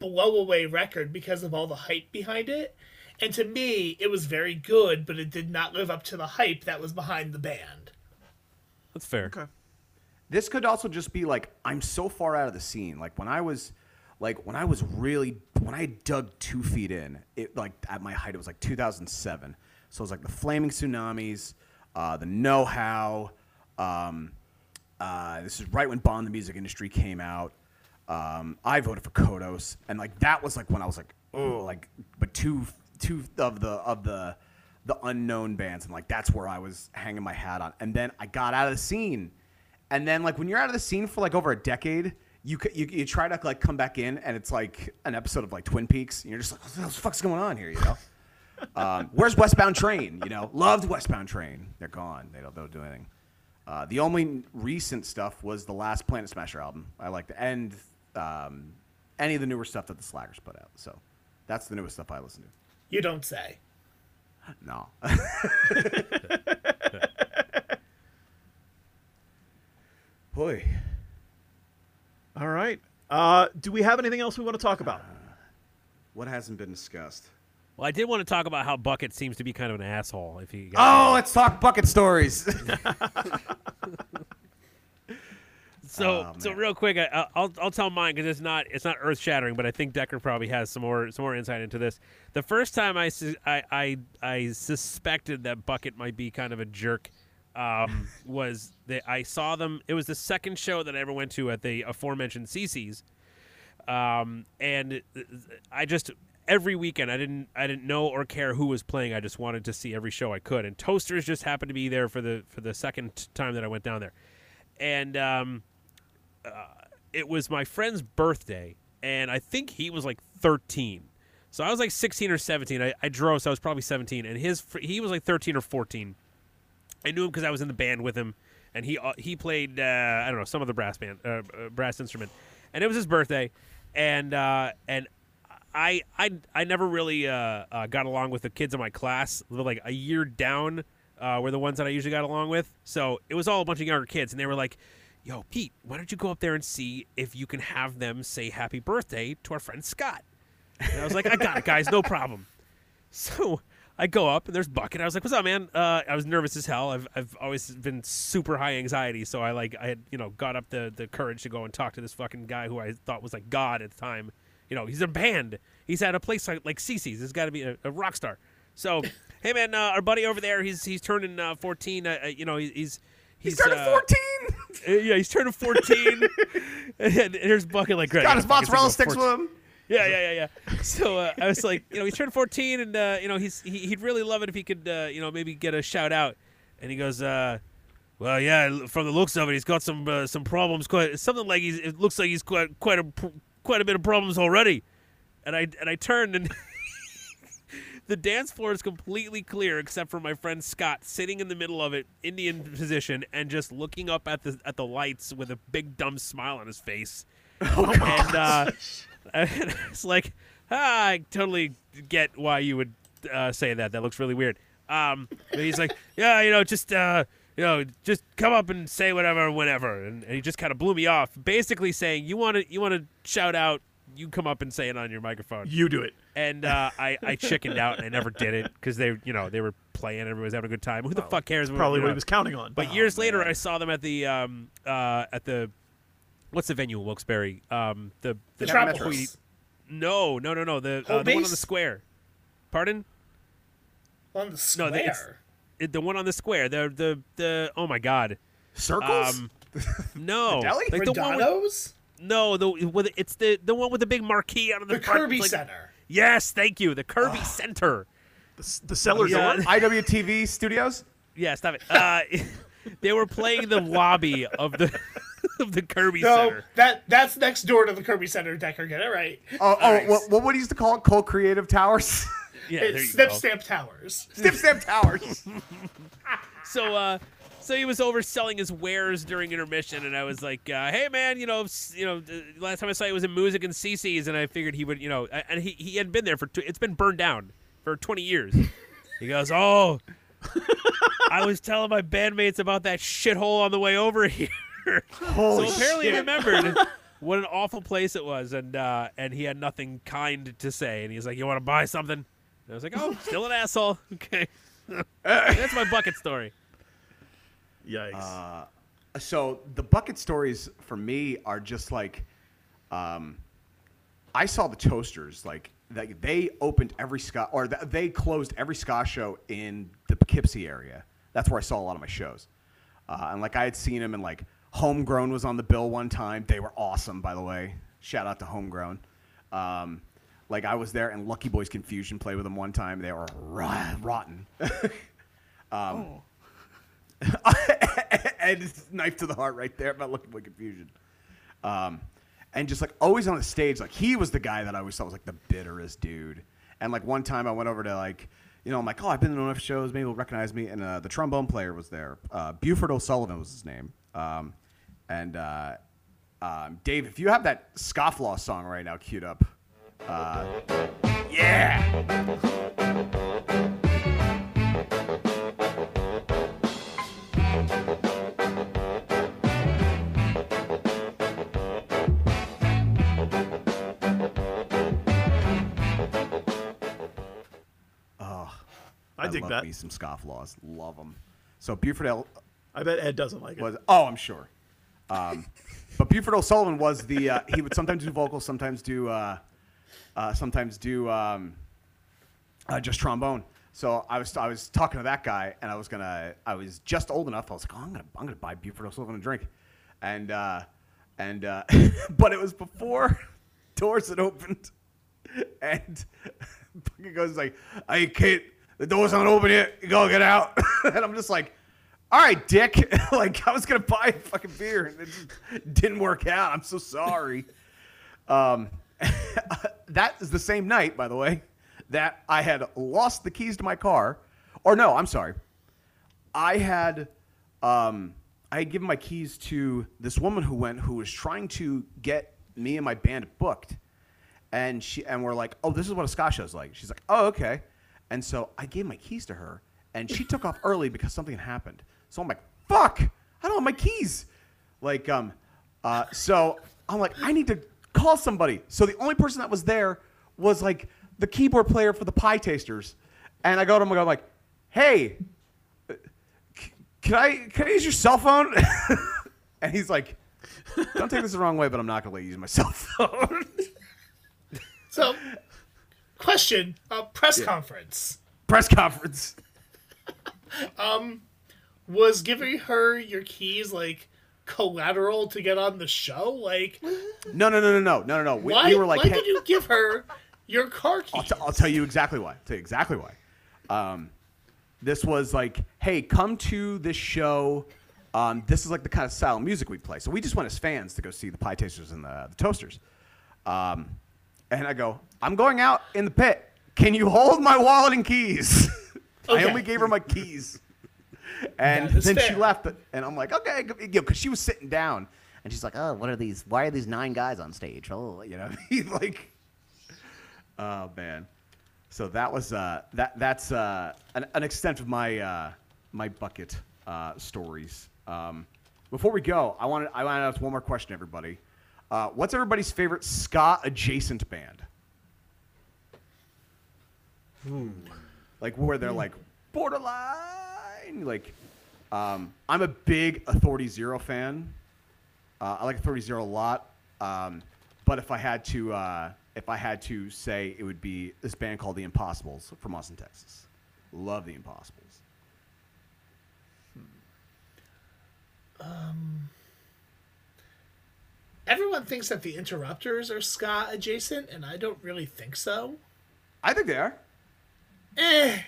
blowaway record because of all the hype behind it, and to me it was very good, but it did not live up to the hype that was behind the band. That's fair. Okay. This could also just be like I'm so far out of the scene. Like when I was, like when I was really when I dug two feet in, it like at my height it was like two thousand seven. So it was like the Flaming Tsunamis, uh, the Know How. Um, uh, this is right when Bond the Music Industry came out. Um, I voted for Kodos, and like that was like when I was like oh like but two two of the of the the unknown bands, and like that's where I was hanging my hat on. And then I got out of the scene. And then, like, when you're out of the scene for, like, over a decade, you you, you try to, like, come back in, and it's, like, an episode of, like, Twin Peaks, and you're just like, what the fuck's going on here, you know? um, where's Westbound Train, you know? Loved Westbound Train. They're gone. They don't, they don't do anything. Uh, the only recent stuff was the last Planet Smasher album. I liked it. And um, any of the newer stuff that the Slackers put out. So that's the newest stuff I listen to. You don't say. No. Boy. All right. Uh, do we have anything else we want to talk about? Uh, what hasn't been discussed? Well, I did want to talk about how Bucket seems to be kind of an asshole. If he oh, let's talk Bucket stories. so, oh, so real quick, I, I'll I'll tell mine because it's not it's not earth shattering, but I think Decker probably has some more some more insight into this. The first time I su- I, I I suspected that Bucket might be kind of a jerk. Um, was that I saw them. It was the second show that I ever went to at the aforementioned C C's, um, and I just every weekend I didn't I didn't know or care who was playing. I just wanted to see every show I could. And Toasters just happened to be there for the for the second time that I went down there, and um, uh, it was my friend's birthday, and I think he was like thirteen. So I was like sixteen or seventeen. I, I drove, so I was probably seventeen, and his he was like thirteen or fourteen. I knew him because I was in the band with him, and he uh, he played, uh, I don't know, some other brass band, uh, brass instrument. And it was his birthday, and uh, and I I I never really uh, uh, got along with the kids in my class. Like a year down uh, were the ones that I usually got along with. So it was all a bunch of younger kids, and they were like, yo, Pete, why don't you go up there and see if you can have them say happy birthday to our friend Scott? And I was like, I got it, guys, no problem. So I go up, and there's Bucket. I was like, what's up, man? Uh, I was nervous as hell. I've I've always been super high anxiety, so I like I had, you know, got up the, the courage to go and talk to this fucking guy who I thought was like God at the time. You know, he's a band. He's at a place like, like C C's. This has got to be a, a rock star. So Hey, man, uh, our buddy over there, he's he's turning uh, fourteen. Uh, you know, he's he's, he's, he's turning uh, fourteen. Yeah, he's turning fourteen. Here's bucket like Greg. Got his mozzarella sticks with him. Yeah, yeah, yeah, yeah. So uh, I was like, you know, he's turned fourteen, and uh, you know, he's he, he'd really love it if he could, uh, you know, maybe get a shout out. And he goes, uh, well, yeah, from the looks of it, he's got some uh, some problems. Quite something like he's. It looks like he's quite quite a quite a bit of problems already. And I and I turned and. The dance floor is completely clear except for my friend Scott sitting in the middle of it, Indian position, and just looking up at the at the lights with a big dumb smile on his face. Oh, and uh, and it's like, ah, I totally get why you would uh, say that. That looks really weird. Um, and he's like, yeah, you know, just uh, you know, just come up and say whatever, whenever. And, and he just kind of blew me off, basically saying, you want to you want to shout out. You come up and say it on your microphone. You do it. And uh, I, I chickened out and I never did it because they, you know, they were playing. Everybody was having a good time. Who the oh, fuck cares? That's probably what he was counting on. But oh, years man. later, I saw them at the um uh at the what's the venue in Wilkes-Barre? Um, the the, the Travelers. No, no, no, no. The, uh, the one on the square. Pardon? On the square. No, the, it's, it, the one on the square. The the the oh my god. Circles. Um, no. Deli? Like the one with, No, the it's the the one with the big marquee out of the, the front. Kirby like, Center. Yes, thank you. The Kirby oh. Center. The, the Sellers yeah. Door. I W T V Studios? Yeah, stop it. Uh, they were playing the lobby of the of the Kirby no, Center. No, that that's next door to the Kirby Center. Decker, get it right. Uh, oh, right. What, what would he used to call it? Co-creative towers. Yeah, it's there you Snip go. Stamp Towers. Snip Stamp Towers. so. uh So he was over selling his wares during intermission, and I was like, uh, "Hey, man, you know, you know, last time I saw you was in Music and C C's, and I figured he would, you know, and he he had been there for two, it's been burned down for twenty years." He goes, "Oh, I was telling my bandmates about that shithole on the way over here." Holy so apparently shit. He remembered what an awful place it was, and uh, and he had nothing kind to say, and he's like, "You want to buy something?" And I was like, "Oh, still an asshole." Okay, that's my bucket story. Yikes. Uh, so the bucket stories for me are just like, um, I saw the Toasters, like they, they opened every ska or the, they closed every ska show in the Poughkeepsie area. That's where I saw a lot of my shows. Uh, and like I had seen them and like Homegrown was on the bill one time. They were awesome, by the way. Shout out to Homegrown. Um, like I was there and Lucky Boys Confusion played with them one time. They were rot- rotten. um, oh. And knife to the heart right there about Looking Boy Confusion. Um, and just like always on the stage, like he was the guy that I always thought was like the bitterest dude. And like one time I went over to like, you know, I'm like, oh, I've been to enough shows. Maybe they'll recognize me. And uh, the trombone player was there. Uh, Buford O'Sullivan was his name. Um, and uh, um, Dave, if you have that Scofflaw song right now queued up. Uh, yeah. I, I dig love that. Me some Scofflaws, love them. So Buford L. I bet Ed doesn't like was, it. Oh, I'm sure. Um, but Buford O'Sullivan was the. Uh, he would sometimes do vocals, sometimes do, uh, uh, sometimes do um, uh, just trombone. So I was I was talking to that guy, and I was gonna. I was just old enough. I was like, oh, I'm gonna I'm gonna buy Buford O'Sullivan a drink, and uh, and uh, but it was before doors had opened, and he goes like, I can't. The door's not open yet. You go get out. And I'm just like, all right, dick. Like, I was going to buy a fucking beer. And it just didn't work out. I'm so sorry. um, that is the same night, by the way, that I had lost the keys to my car. Or no, I'm sorry. I had um, I had given my keys to this woman who went who was trying to get me and my band booked. And she and we're like, oh, this is what a ska show's like. She's like, oh, okay. And so I gave my keys to her, and she took off early because something had happened. So I'm like, fuck, I don't have my keys. Like, um, uh, so I'm like, I need to call somebody. So the only person that was there was, like, the keyboard player for the Pie Tasters. And I go to him, and I'm like, hey, c- can I can I use your cell phone? And he's like, don't take this the wrong way, but I'm not going to let you use my cell phone. So... Question, uh, press yeah. conference. press conference. Um, was giving her your keys like collateral to get on the show? Like, no, no, no, no, no, no, no. We, why, we were like, why hey. did you give her your car keys? I'll, t- I'll tell you exactly why. I'll tell you exactly why. Um, this was like, hey, come to this show. Um, this is like the kind of style of music we play. So we just went as fans to go see the Pie Tasters and the, the Toasters. Um, and I go, I'm going out in the pit. Can you hold my wallet and keys? Okay. I only gave her my keys. And then fair. she left. And I'm like, okay, because you know, she was sitting down. And she's like, oh, what are these? Why are these nine guys on stage? Oh, you know, like, oh, man. So that was, uh, that that's uh, an, an extent of my uh, my bucket uh, stories. Um, before we go, I wanted I wanted to ask one more question, everybody. Uh, what's everybody's favorite ska-adjacent band? Ooh. Like where they're like borderline. Like, um, I'm a big Authority Zero fan. Uh, I like Authority Zero a lot. Um, but if I had to, uh, if I had to say, it would be this band called The Impossibles from Austin, Texas. Love The Impossibles. Hmm. Um. Everyone thinks that The Interrupters are ska adjacent, and I don't really think so. I think they are. Eh.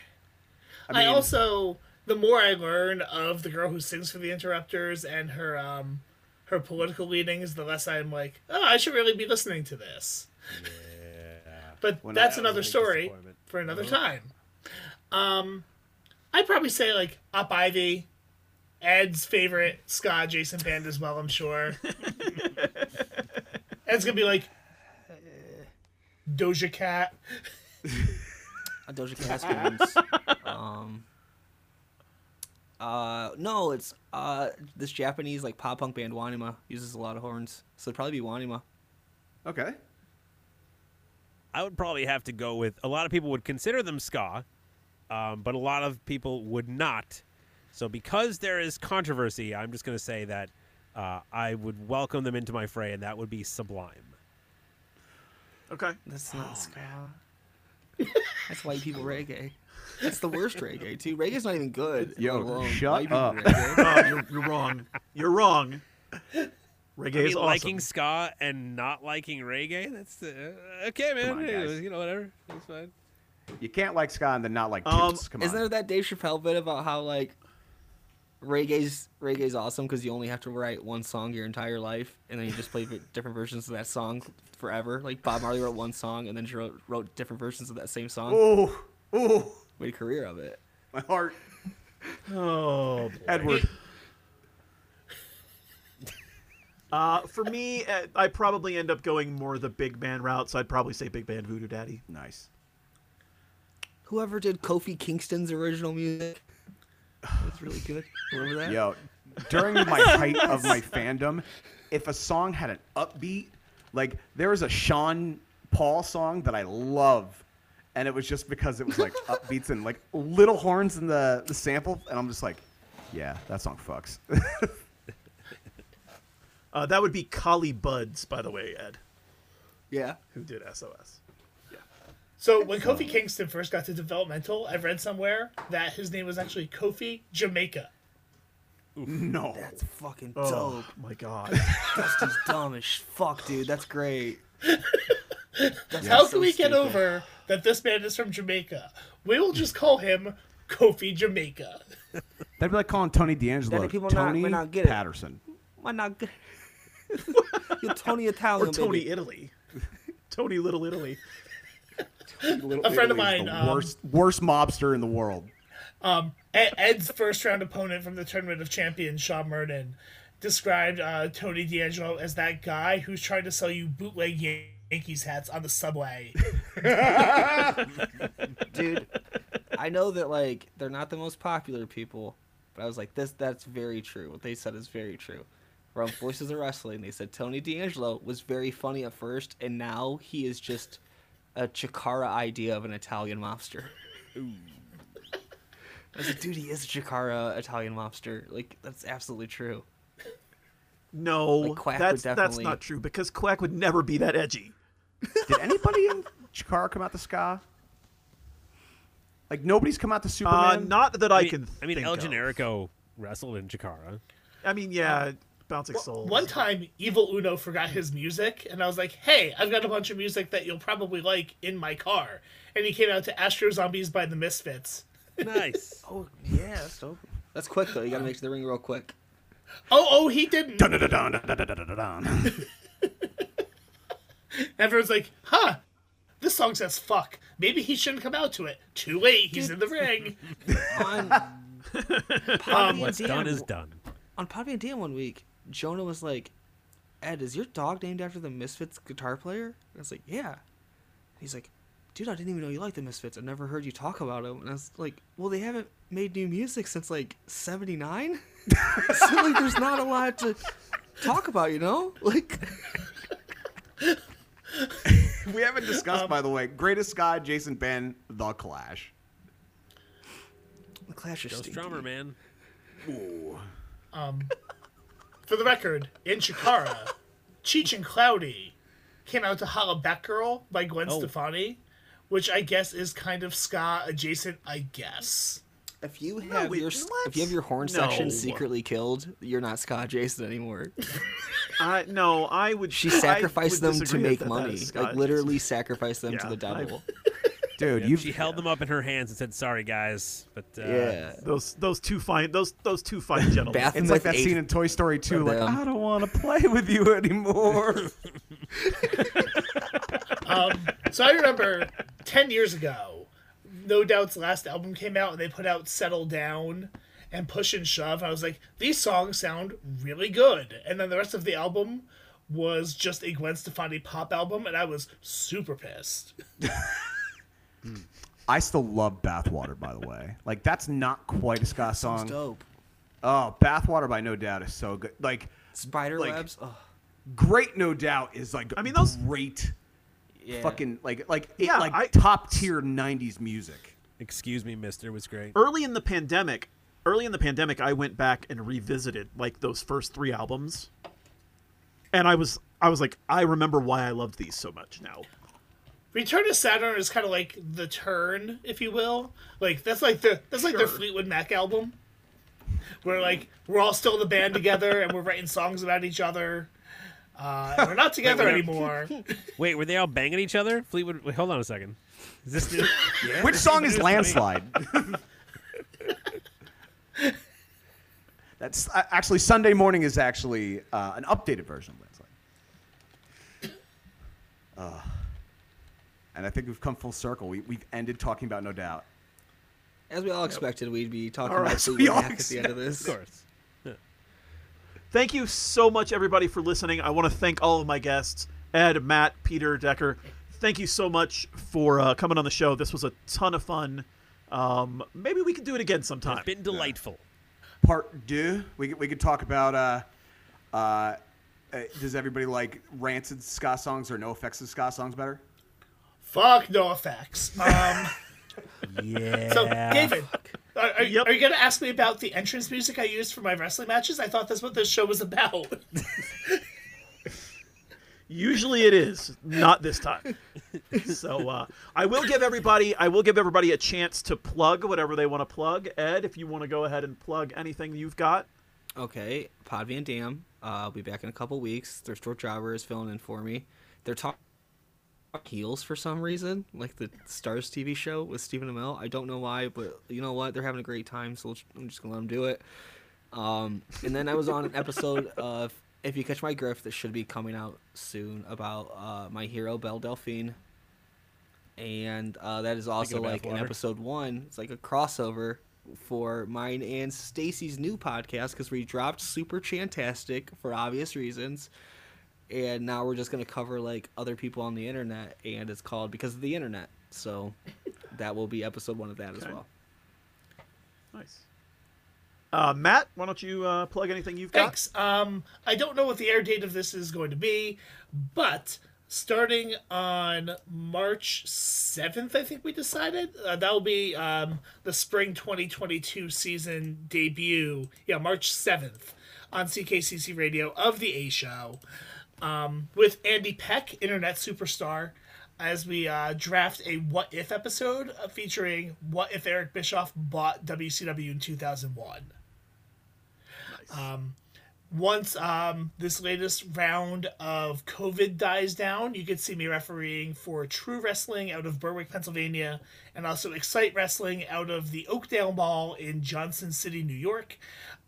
I, mean, I also, the more I learn of the girl who sings for The Interrupters and her um, her political leanings, the less I'm like, oh, I should really be listening to this. Yeah. But when that's I, another story for another time. Um, I'd probably say like Op Ivy. Ed's favorite ska adjacent band as well, I'm sure. Ed's gonna be like Doja Cat. Doja Cat's good. Um Uh no, it's uh this Japanese like pop punk band Wanima uses a lot of horns, so it'd probably be Wanima. Okay. I would probably have to go with a lot of people would consider them ska, um, but a lot of people would not. So because there is controversy, I'm just going to say that uh, I would welcome them into my fray, and that would be Sublime. Okay. That's not oh, ska. That's white people reggae. That's the worst reggae, too. Reggae's not even good. Yo, shut up. No, you're, you're wrong. You're wrong. Reggae I mean, is awesome. Liking ska and not liking reggae? That's uh, okay, man. On, hey, you know, whatever. It's fine. You can't like ska and then not like tips. Um, Come on. Isn't there that Dave Chappelle bit about how, like, Reggae's reggae's awesome because you only have to write one song your entire life, and then you just play different versions of that song forever. Like Bob Marley wrote one song, and then she wrote, wrote different versions of that same song. Ooh, ooh, made a career of it. My heart. Oh, boy. Edward. uh, for me, I probably end up going more the big band route, so I'd probably say Big Band Voodoo Daddy. Nice. Whoever did Kofi Kingston's original music. That's really good. Remember that? Yo, during my height of my fandom, if a song had an upbeat, like there was a Sean Paul song that I love, and it was just because it was like upbeats and like little horns in the, the sample, and I'm just like, yeah, that song fucks. uh, that would be Collie Buds, by the way, Ed. Yeah. Who did S O S. So when Kofi Kingston first got to developmental, I've read somewhere that his name was actually Kofi Jamaica. Oof. No. That's fucking dope. Oh, my God. That's just dumb as fuck, dude. That's great. That's How so can we stupid. get over that this man is from Jamaica? We will just call him Kofi Jamaica. That'd be like calling Tony D'Angelo Tony not, not Patterson. Why not get it? You're Tony Italian, or Tony baby. Italy. Tony Little Italy. Little a friend of mine, the um, worst, worst mobster in the world. Um, Ed's first round opponent from the Tournament of Champions, Shawn Merton, described uh, Tony D'Angelo as that guy who's trying to sell you bootleg Yan- Yankees hats on the subway. Dude, I know that like they're not the most popular people, but I was like, this that's very true. What they said is very true. From Voices of Wrestling, they said Tony D'Angelo was very funny at first, and now he is just a Chikara idea of an Italian mobster. Ooh. I was like, dude, he is a Chikara Italian mobster. Like, that's absolutely true. No, like, Quack that's, would definitely... that's not true, because Quack would never be that edgy. Did anybody in Chikara come out the ska? Like, nobody's come out to Superman? Uh, not that I, I mean, can I mean, think El Generico of. Wrestled in Chikara. I mean, yeah, Bouncing well, Souls. One time, Evil Uno forgot his music, and I was like, hey, I've got a bunch of music that you'll probably like in my car. And he came out to Astro Zombies by the Misfits. Nice. Oh, yeah, that's dope. That's quick, though. You got to make sure the ring real quick. Oh, oh, he didn't. Dun, dun, dun, dun, dun, dun, dun, dun, dun. Everyone's like, huh, this song says fuck. Maybe he shouldn't come out to it. Too late. He's in the ring. On What's um, done is done. On Podbean D M one week, Jonah was like, Ed, is your dog named after the Misfits guitar player? And I was like, yeah. And he's like, dude, I didn't even know you liked the Misfits. I never heard you talk about them. And I was like, well, they haven't made new music since, like, seventy-nine? So, like, there's not a lot to talk about, you know? Like... We haven't discussed, um, by the way, Greatest Sky, Jason Ben, The Clash. The Clash is stinky. Ghost drummer, man. Ooh. Um, for the record, in Chikara, Cheech and Cloudy came out to Holla Back Girl by Gwen oh. Stefani, which I guess is kind of ska adjacent, I guess. If you have no, your what? if you have your horn no. section secretly killed, you're not ska adjacent anymore. Uh, no, I would. She sacrificed would them to make that money. That like literally sacrificed them yeah, to the devil. I've... Dude, yeah, she yeah. held them up in her hands and said, "Sorry, guys." But uh, yeah, those those two fine those those two fine gentlemen. It's like that scene in Toy Story two. Like, I don't want to play with you anymore. um, so I remember ten years ago. No Doubt's last album came out and they put out Settle Down and Push and Shove. I was like, these songs sound really good. And then the rest of the album was just a Gwen Stefani pop album, and I was super pissed. I still love Bathwater, by the way. Like, that's not quite a ska song. That's dope. Oh, Bathwater by No Doubt is so good. Like Spider like, Webs. Oh. Great No Doubt is like I mean those great Yeah. Fucking like like yeah, like I, top tier nineties music. Excuse me, Mister was great. Early in the pandemic, early in the pandemic, I went back and revisited like those first three albums, and I was I was like, I remember why I loved these so much now. Return to Saturn is kind of like the turn, if you will. Like that's like the that's like sure. their Fleetwood Mac album, where like we're all still the band together and we're writing songs about each other. Uh, we're not together wait, anymore. Wait, were they all banging each other? Fleetwood. Wait, hold on a second. Is this new... yeah. Which song is Landslide? That's uh, actually Sunday Morning is actually uh, an updated version of Landslide. Uh, and I think we've come full circle. We we've ended talking about No Doubt. As we all expected, yep. we'd be talking all about Fleetwood right, Mac at the end of this. Of course. Thank you so much, everybody, for listening. I want to thank all of my guests, Ed, Matt, Peter, Decker. Thank you so much for uh, coming on the show. This was a ton of fun. Um, maybe we could do it again sometime. It's been delightful. Yeah. Part two, we, we could talk about uh, uh, uh, does everybody like rancid ska songs or NoFX ska songs better? Fuck NoFX. Um, yeah. So, David. Are, are, yep. are you going to ask me about the entrance music I used for my wrestling matches? I thought that's what this show was about. Usually it is, not this time. So uh, I will give everybody, I will give everybody a chance to plug whatever they want to plug. Ed, if you want to go ahead and plug anything you've got. Okay, Pod Van Dam. Uh, I'll be back in a couple weeks. Their store driver is filling in for me. They're talking heels for some reason, like the Stars T V show with Stephen Amell. I don't know why, but you know what? They're having a great time, so I'm just gonna let them do it. Um, and then I was on an episode of If You Catch My Grift that should be coming out soon about uh, my hero Belle Delphine, and uh, that is also like in episode one. It's like a crossover for mine and Stacy's new podcast because we dropped Super Chantastic for obvious reasons. And now we're just going to cover, like, other people on the internet, and it's called Because of the Internet. So that will be episode one of that okay. as well. Nice. Uh, Matt, why don't you uh, plug anything you've Thanks. got? Um, I don't know what the air date of this is going to be, but starting on March seventh, I think we decided, uh, that will be um, the spring twenty twenty-two season debut. Yeah, March seventh on C K C C Radio of The A Show. Um, with Andy Peck, internet superstar. as we uh, draft a What If episode featuring What If Eric Bischoff bought W C W in two thousand one. Nice. Um, once um, this latest round of COVID dies down, you could see me refereeing for True Wrestling out of Berwick, Pennsylvania, and also Excite Wrestling out of the Oakdale Mall in Johnson City, New York.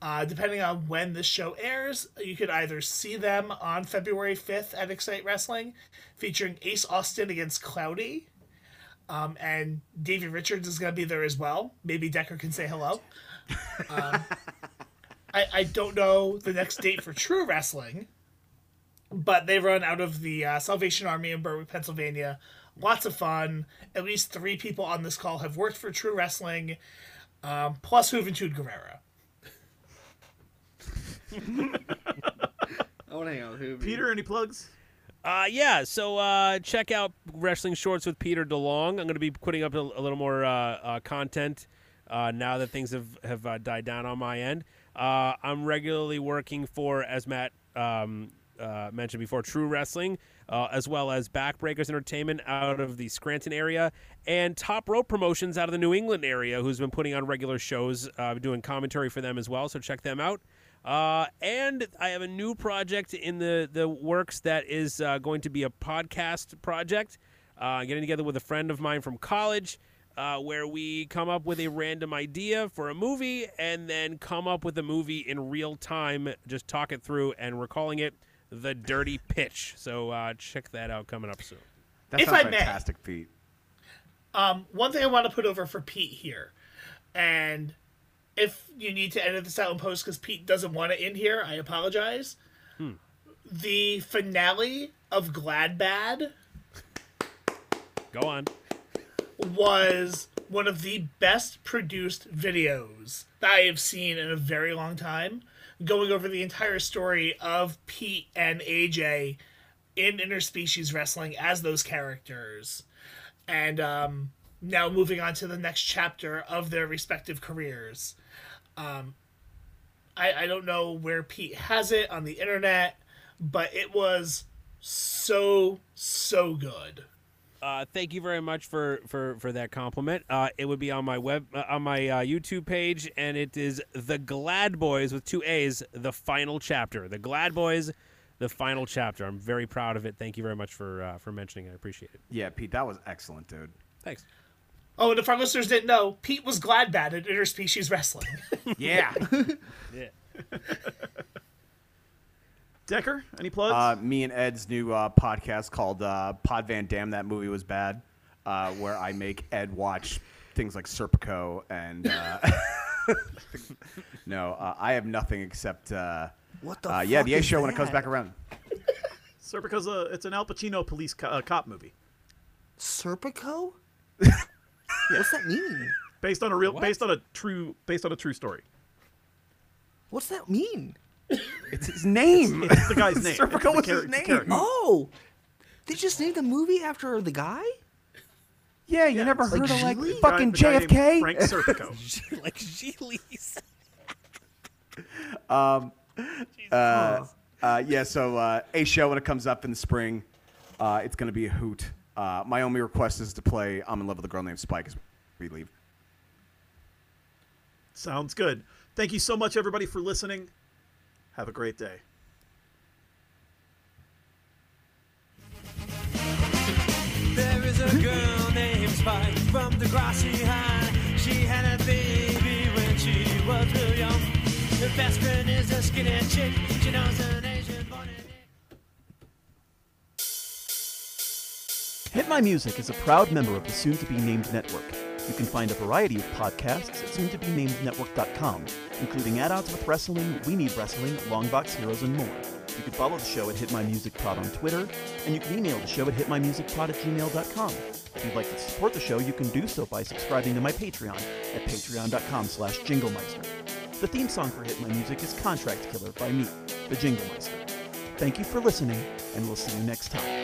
Uh, depending on when this show airs, you could either see them on February fifth at Excite Wrestling, featuring Ace Austin against Cloudy, um, and Davey Richards is going to be there as well. Maybe Decker can say hello. Um, I, I don't know the next date for True Wrestling, but they run out of the uh, Salvation Army in Berwick, Pennsylvania. Lots of fun. At least three people on this call have worked for True Wrestling, um, plus Juventud Guerrera. Oh, hang on. Peter, any plugs? Uh, yeah, so uh, check out Wrestling Shorts with Peter DeLong. I'm going to be putting up a, a little more uh, uh, content uh, now that things have, have uh, died down on my end. Uh, I'm regularly working for, as Matt um, uh, mentioned before, True Wrestling, uh, as well as Backbreakers Entertainment out of the Scranton area, and Top Rope Promotions out of the New England area, who's been putting on regular shows, uh, doing commentary for them as well, so check them out. Uh, and I have a new project in the, the works that is uh, going to be a podcast project. Uh, getting together with a friend of mine from college uh, where we come up with a random idea for a movie and then come up with a movie in real time, just talk it through, and we're calling it The Dirty Pitch. So uh, check that out coming up soon. That's fantastic, may, Pete. Um, one thing I want to put over for Pete here, and if you need to edit this out and post because Pete doesn't want it in here, I apologize. Hmm. The finale of Glad Bad. Go on. Was one of the best produced videos that I have seen in a very long time. Going over the entire story of Pete and A J in Interspecies Wrestling as those characters. And um, now moving on to the next chapter of their respective careers. Um, I, I don't know where Pete has it on the internet, but it was so, so good. Uh, thank you very much for, for, for that compliment. Uh, it would be on my web uh, on my uh, YouTube page, and it is The Glad Boys with two A's, The Final Chapter. The Glad Boys, The Final Chapter. I'm very proud of it. Thank you very much for uh, for mentioning it. I appreciate it. Yeah, Pete, that was excellent, dude. Thanks. Oh, and if our listeners didn't know, Pete was Glad Bad at Interspecies Wrestling. Yeah. Yeah. Decker, any plugs? Uh, me and Ed's new uh, podcast called uh, Pod Van Dam, That Movie Was Bad, uh, where I make Ed watch things like Serpico and... Uh, no, uh, I have nothing except... Uh, what the uh, fuck Yeah, the A Show that? When it comes back around. Serpico's a... It's an Al Pacino police co- uh, cop movie. Serpico? Yeah. What's that mean? Based on a real, what? based on a true, based on a true story. What's that mean? It's his name. It's, it's the guy's name. Serpico was his name. Character. Oh, they just named the movie after the guy. Yeah, you yeah, never heard like of like Gilles? fucking guy, J F K. Frank Serpico, like Gilles. Um, uh, uh, yeah. So uh, A Show when it comes up in the spring, uh, it's gonna be a hoot. Uh, my only request is to play I'm in Love with a Girl Named Spike as we leave. Sounds good. Thank you so much, everybody, for listening. Have a great day. There is a girl named Spike from Degrassi High. She had a baby when she was real young. Her best friend is a skinny chick. She knows her name. Hit My Music is a proud member of the soon-to-be-named network. You can find a variety of podcasts at soon to be named network dot com, including Add-Ons with Wrestling, We Need Wrestling, Longbox Heroes, and more. You can follow the show at Hit My Music Pod on Twitter, and you can email the show at hit my music pod at gmail dot com. If you'd like to support the show, you can do so by subscribing to my Patreon at patreon dot com slash jinglemeister. The theme song for Hit My Music is Contract Killer by me, the Jinglemeister. Thank you for listening, and we'll see you next time.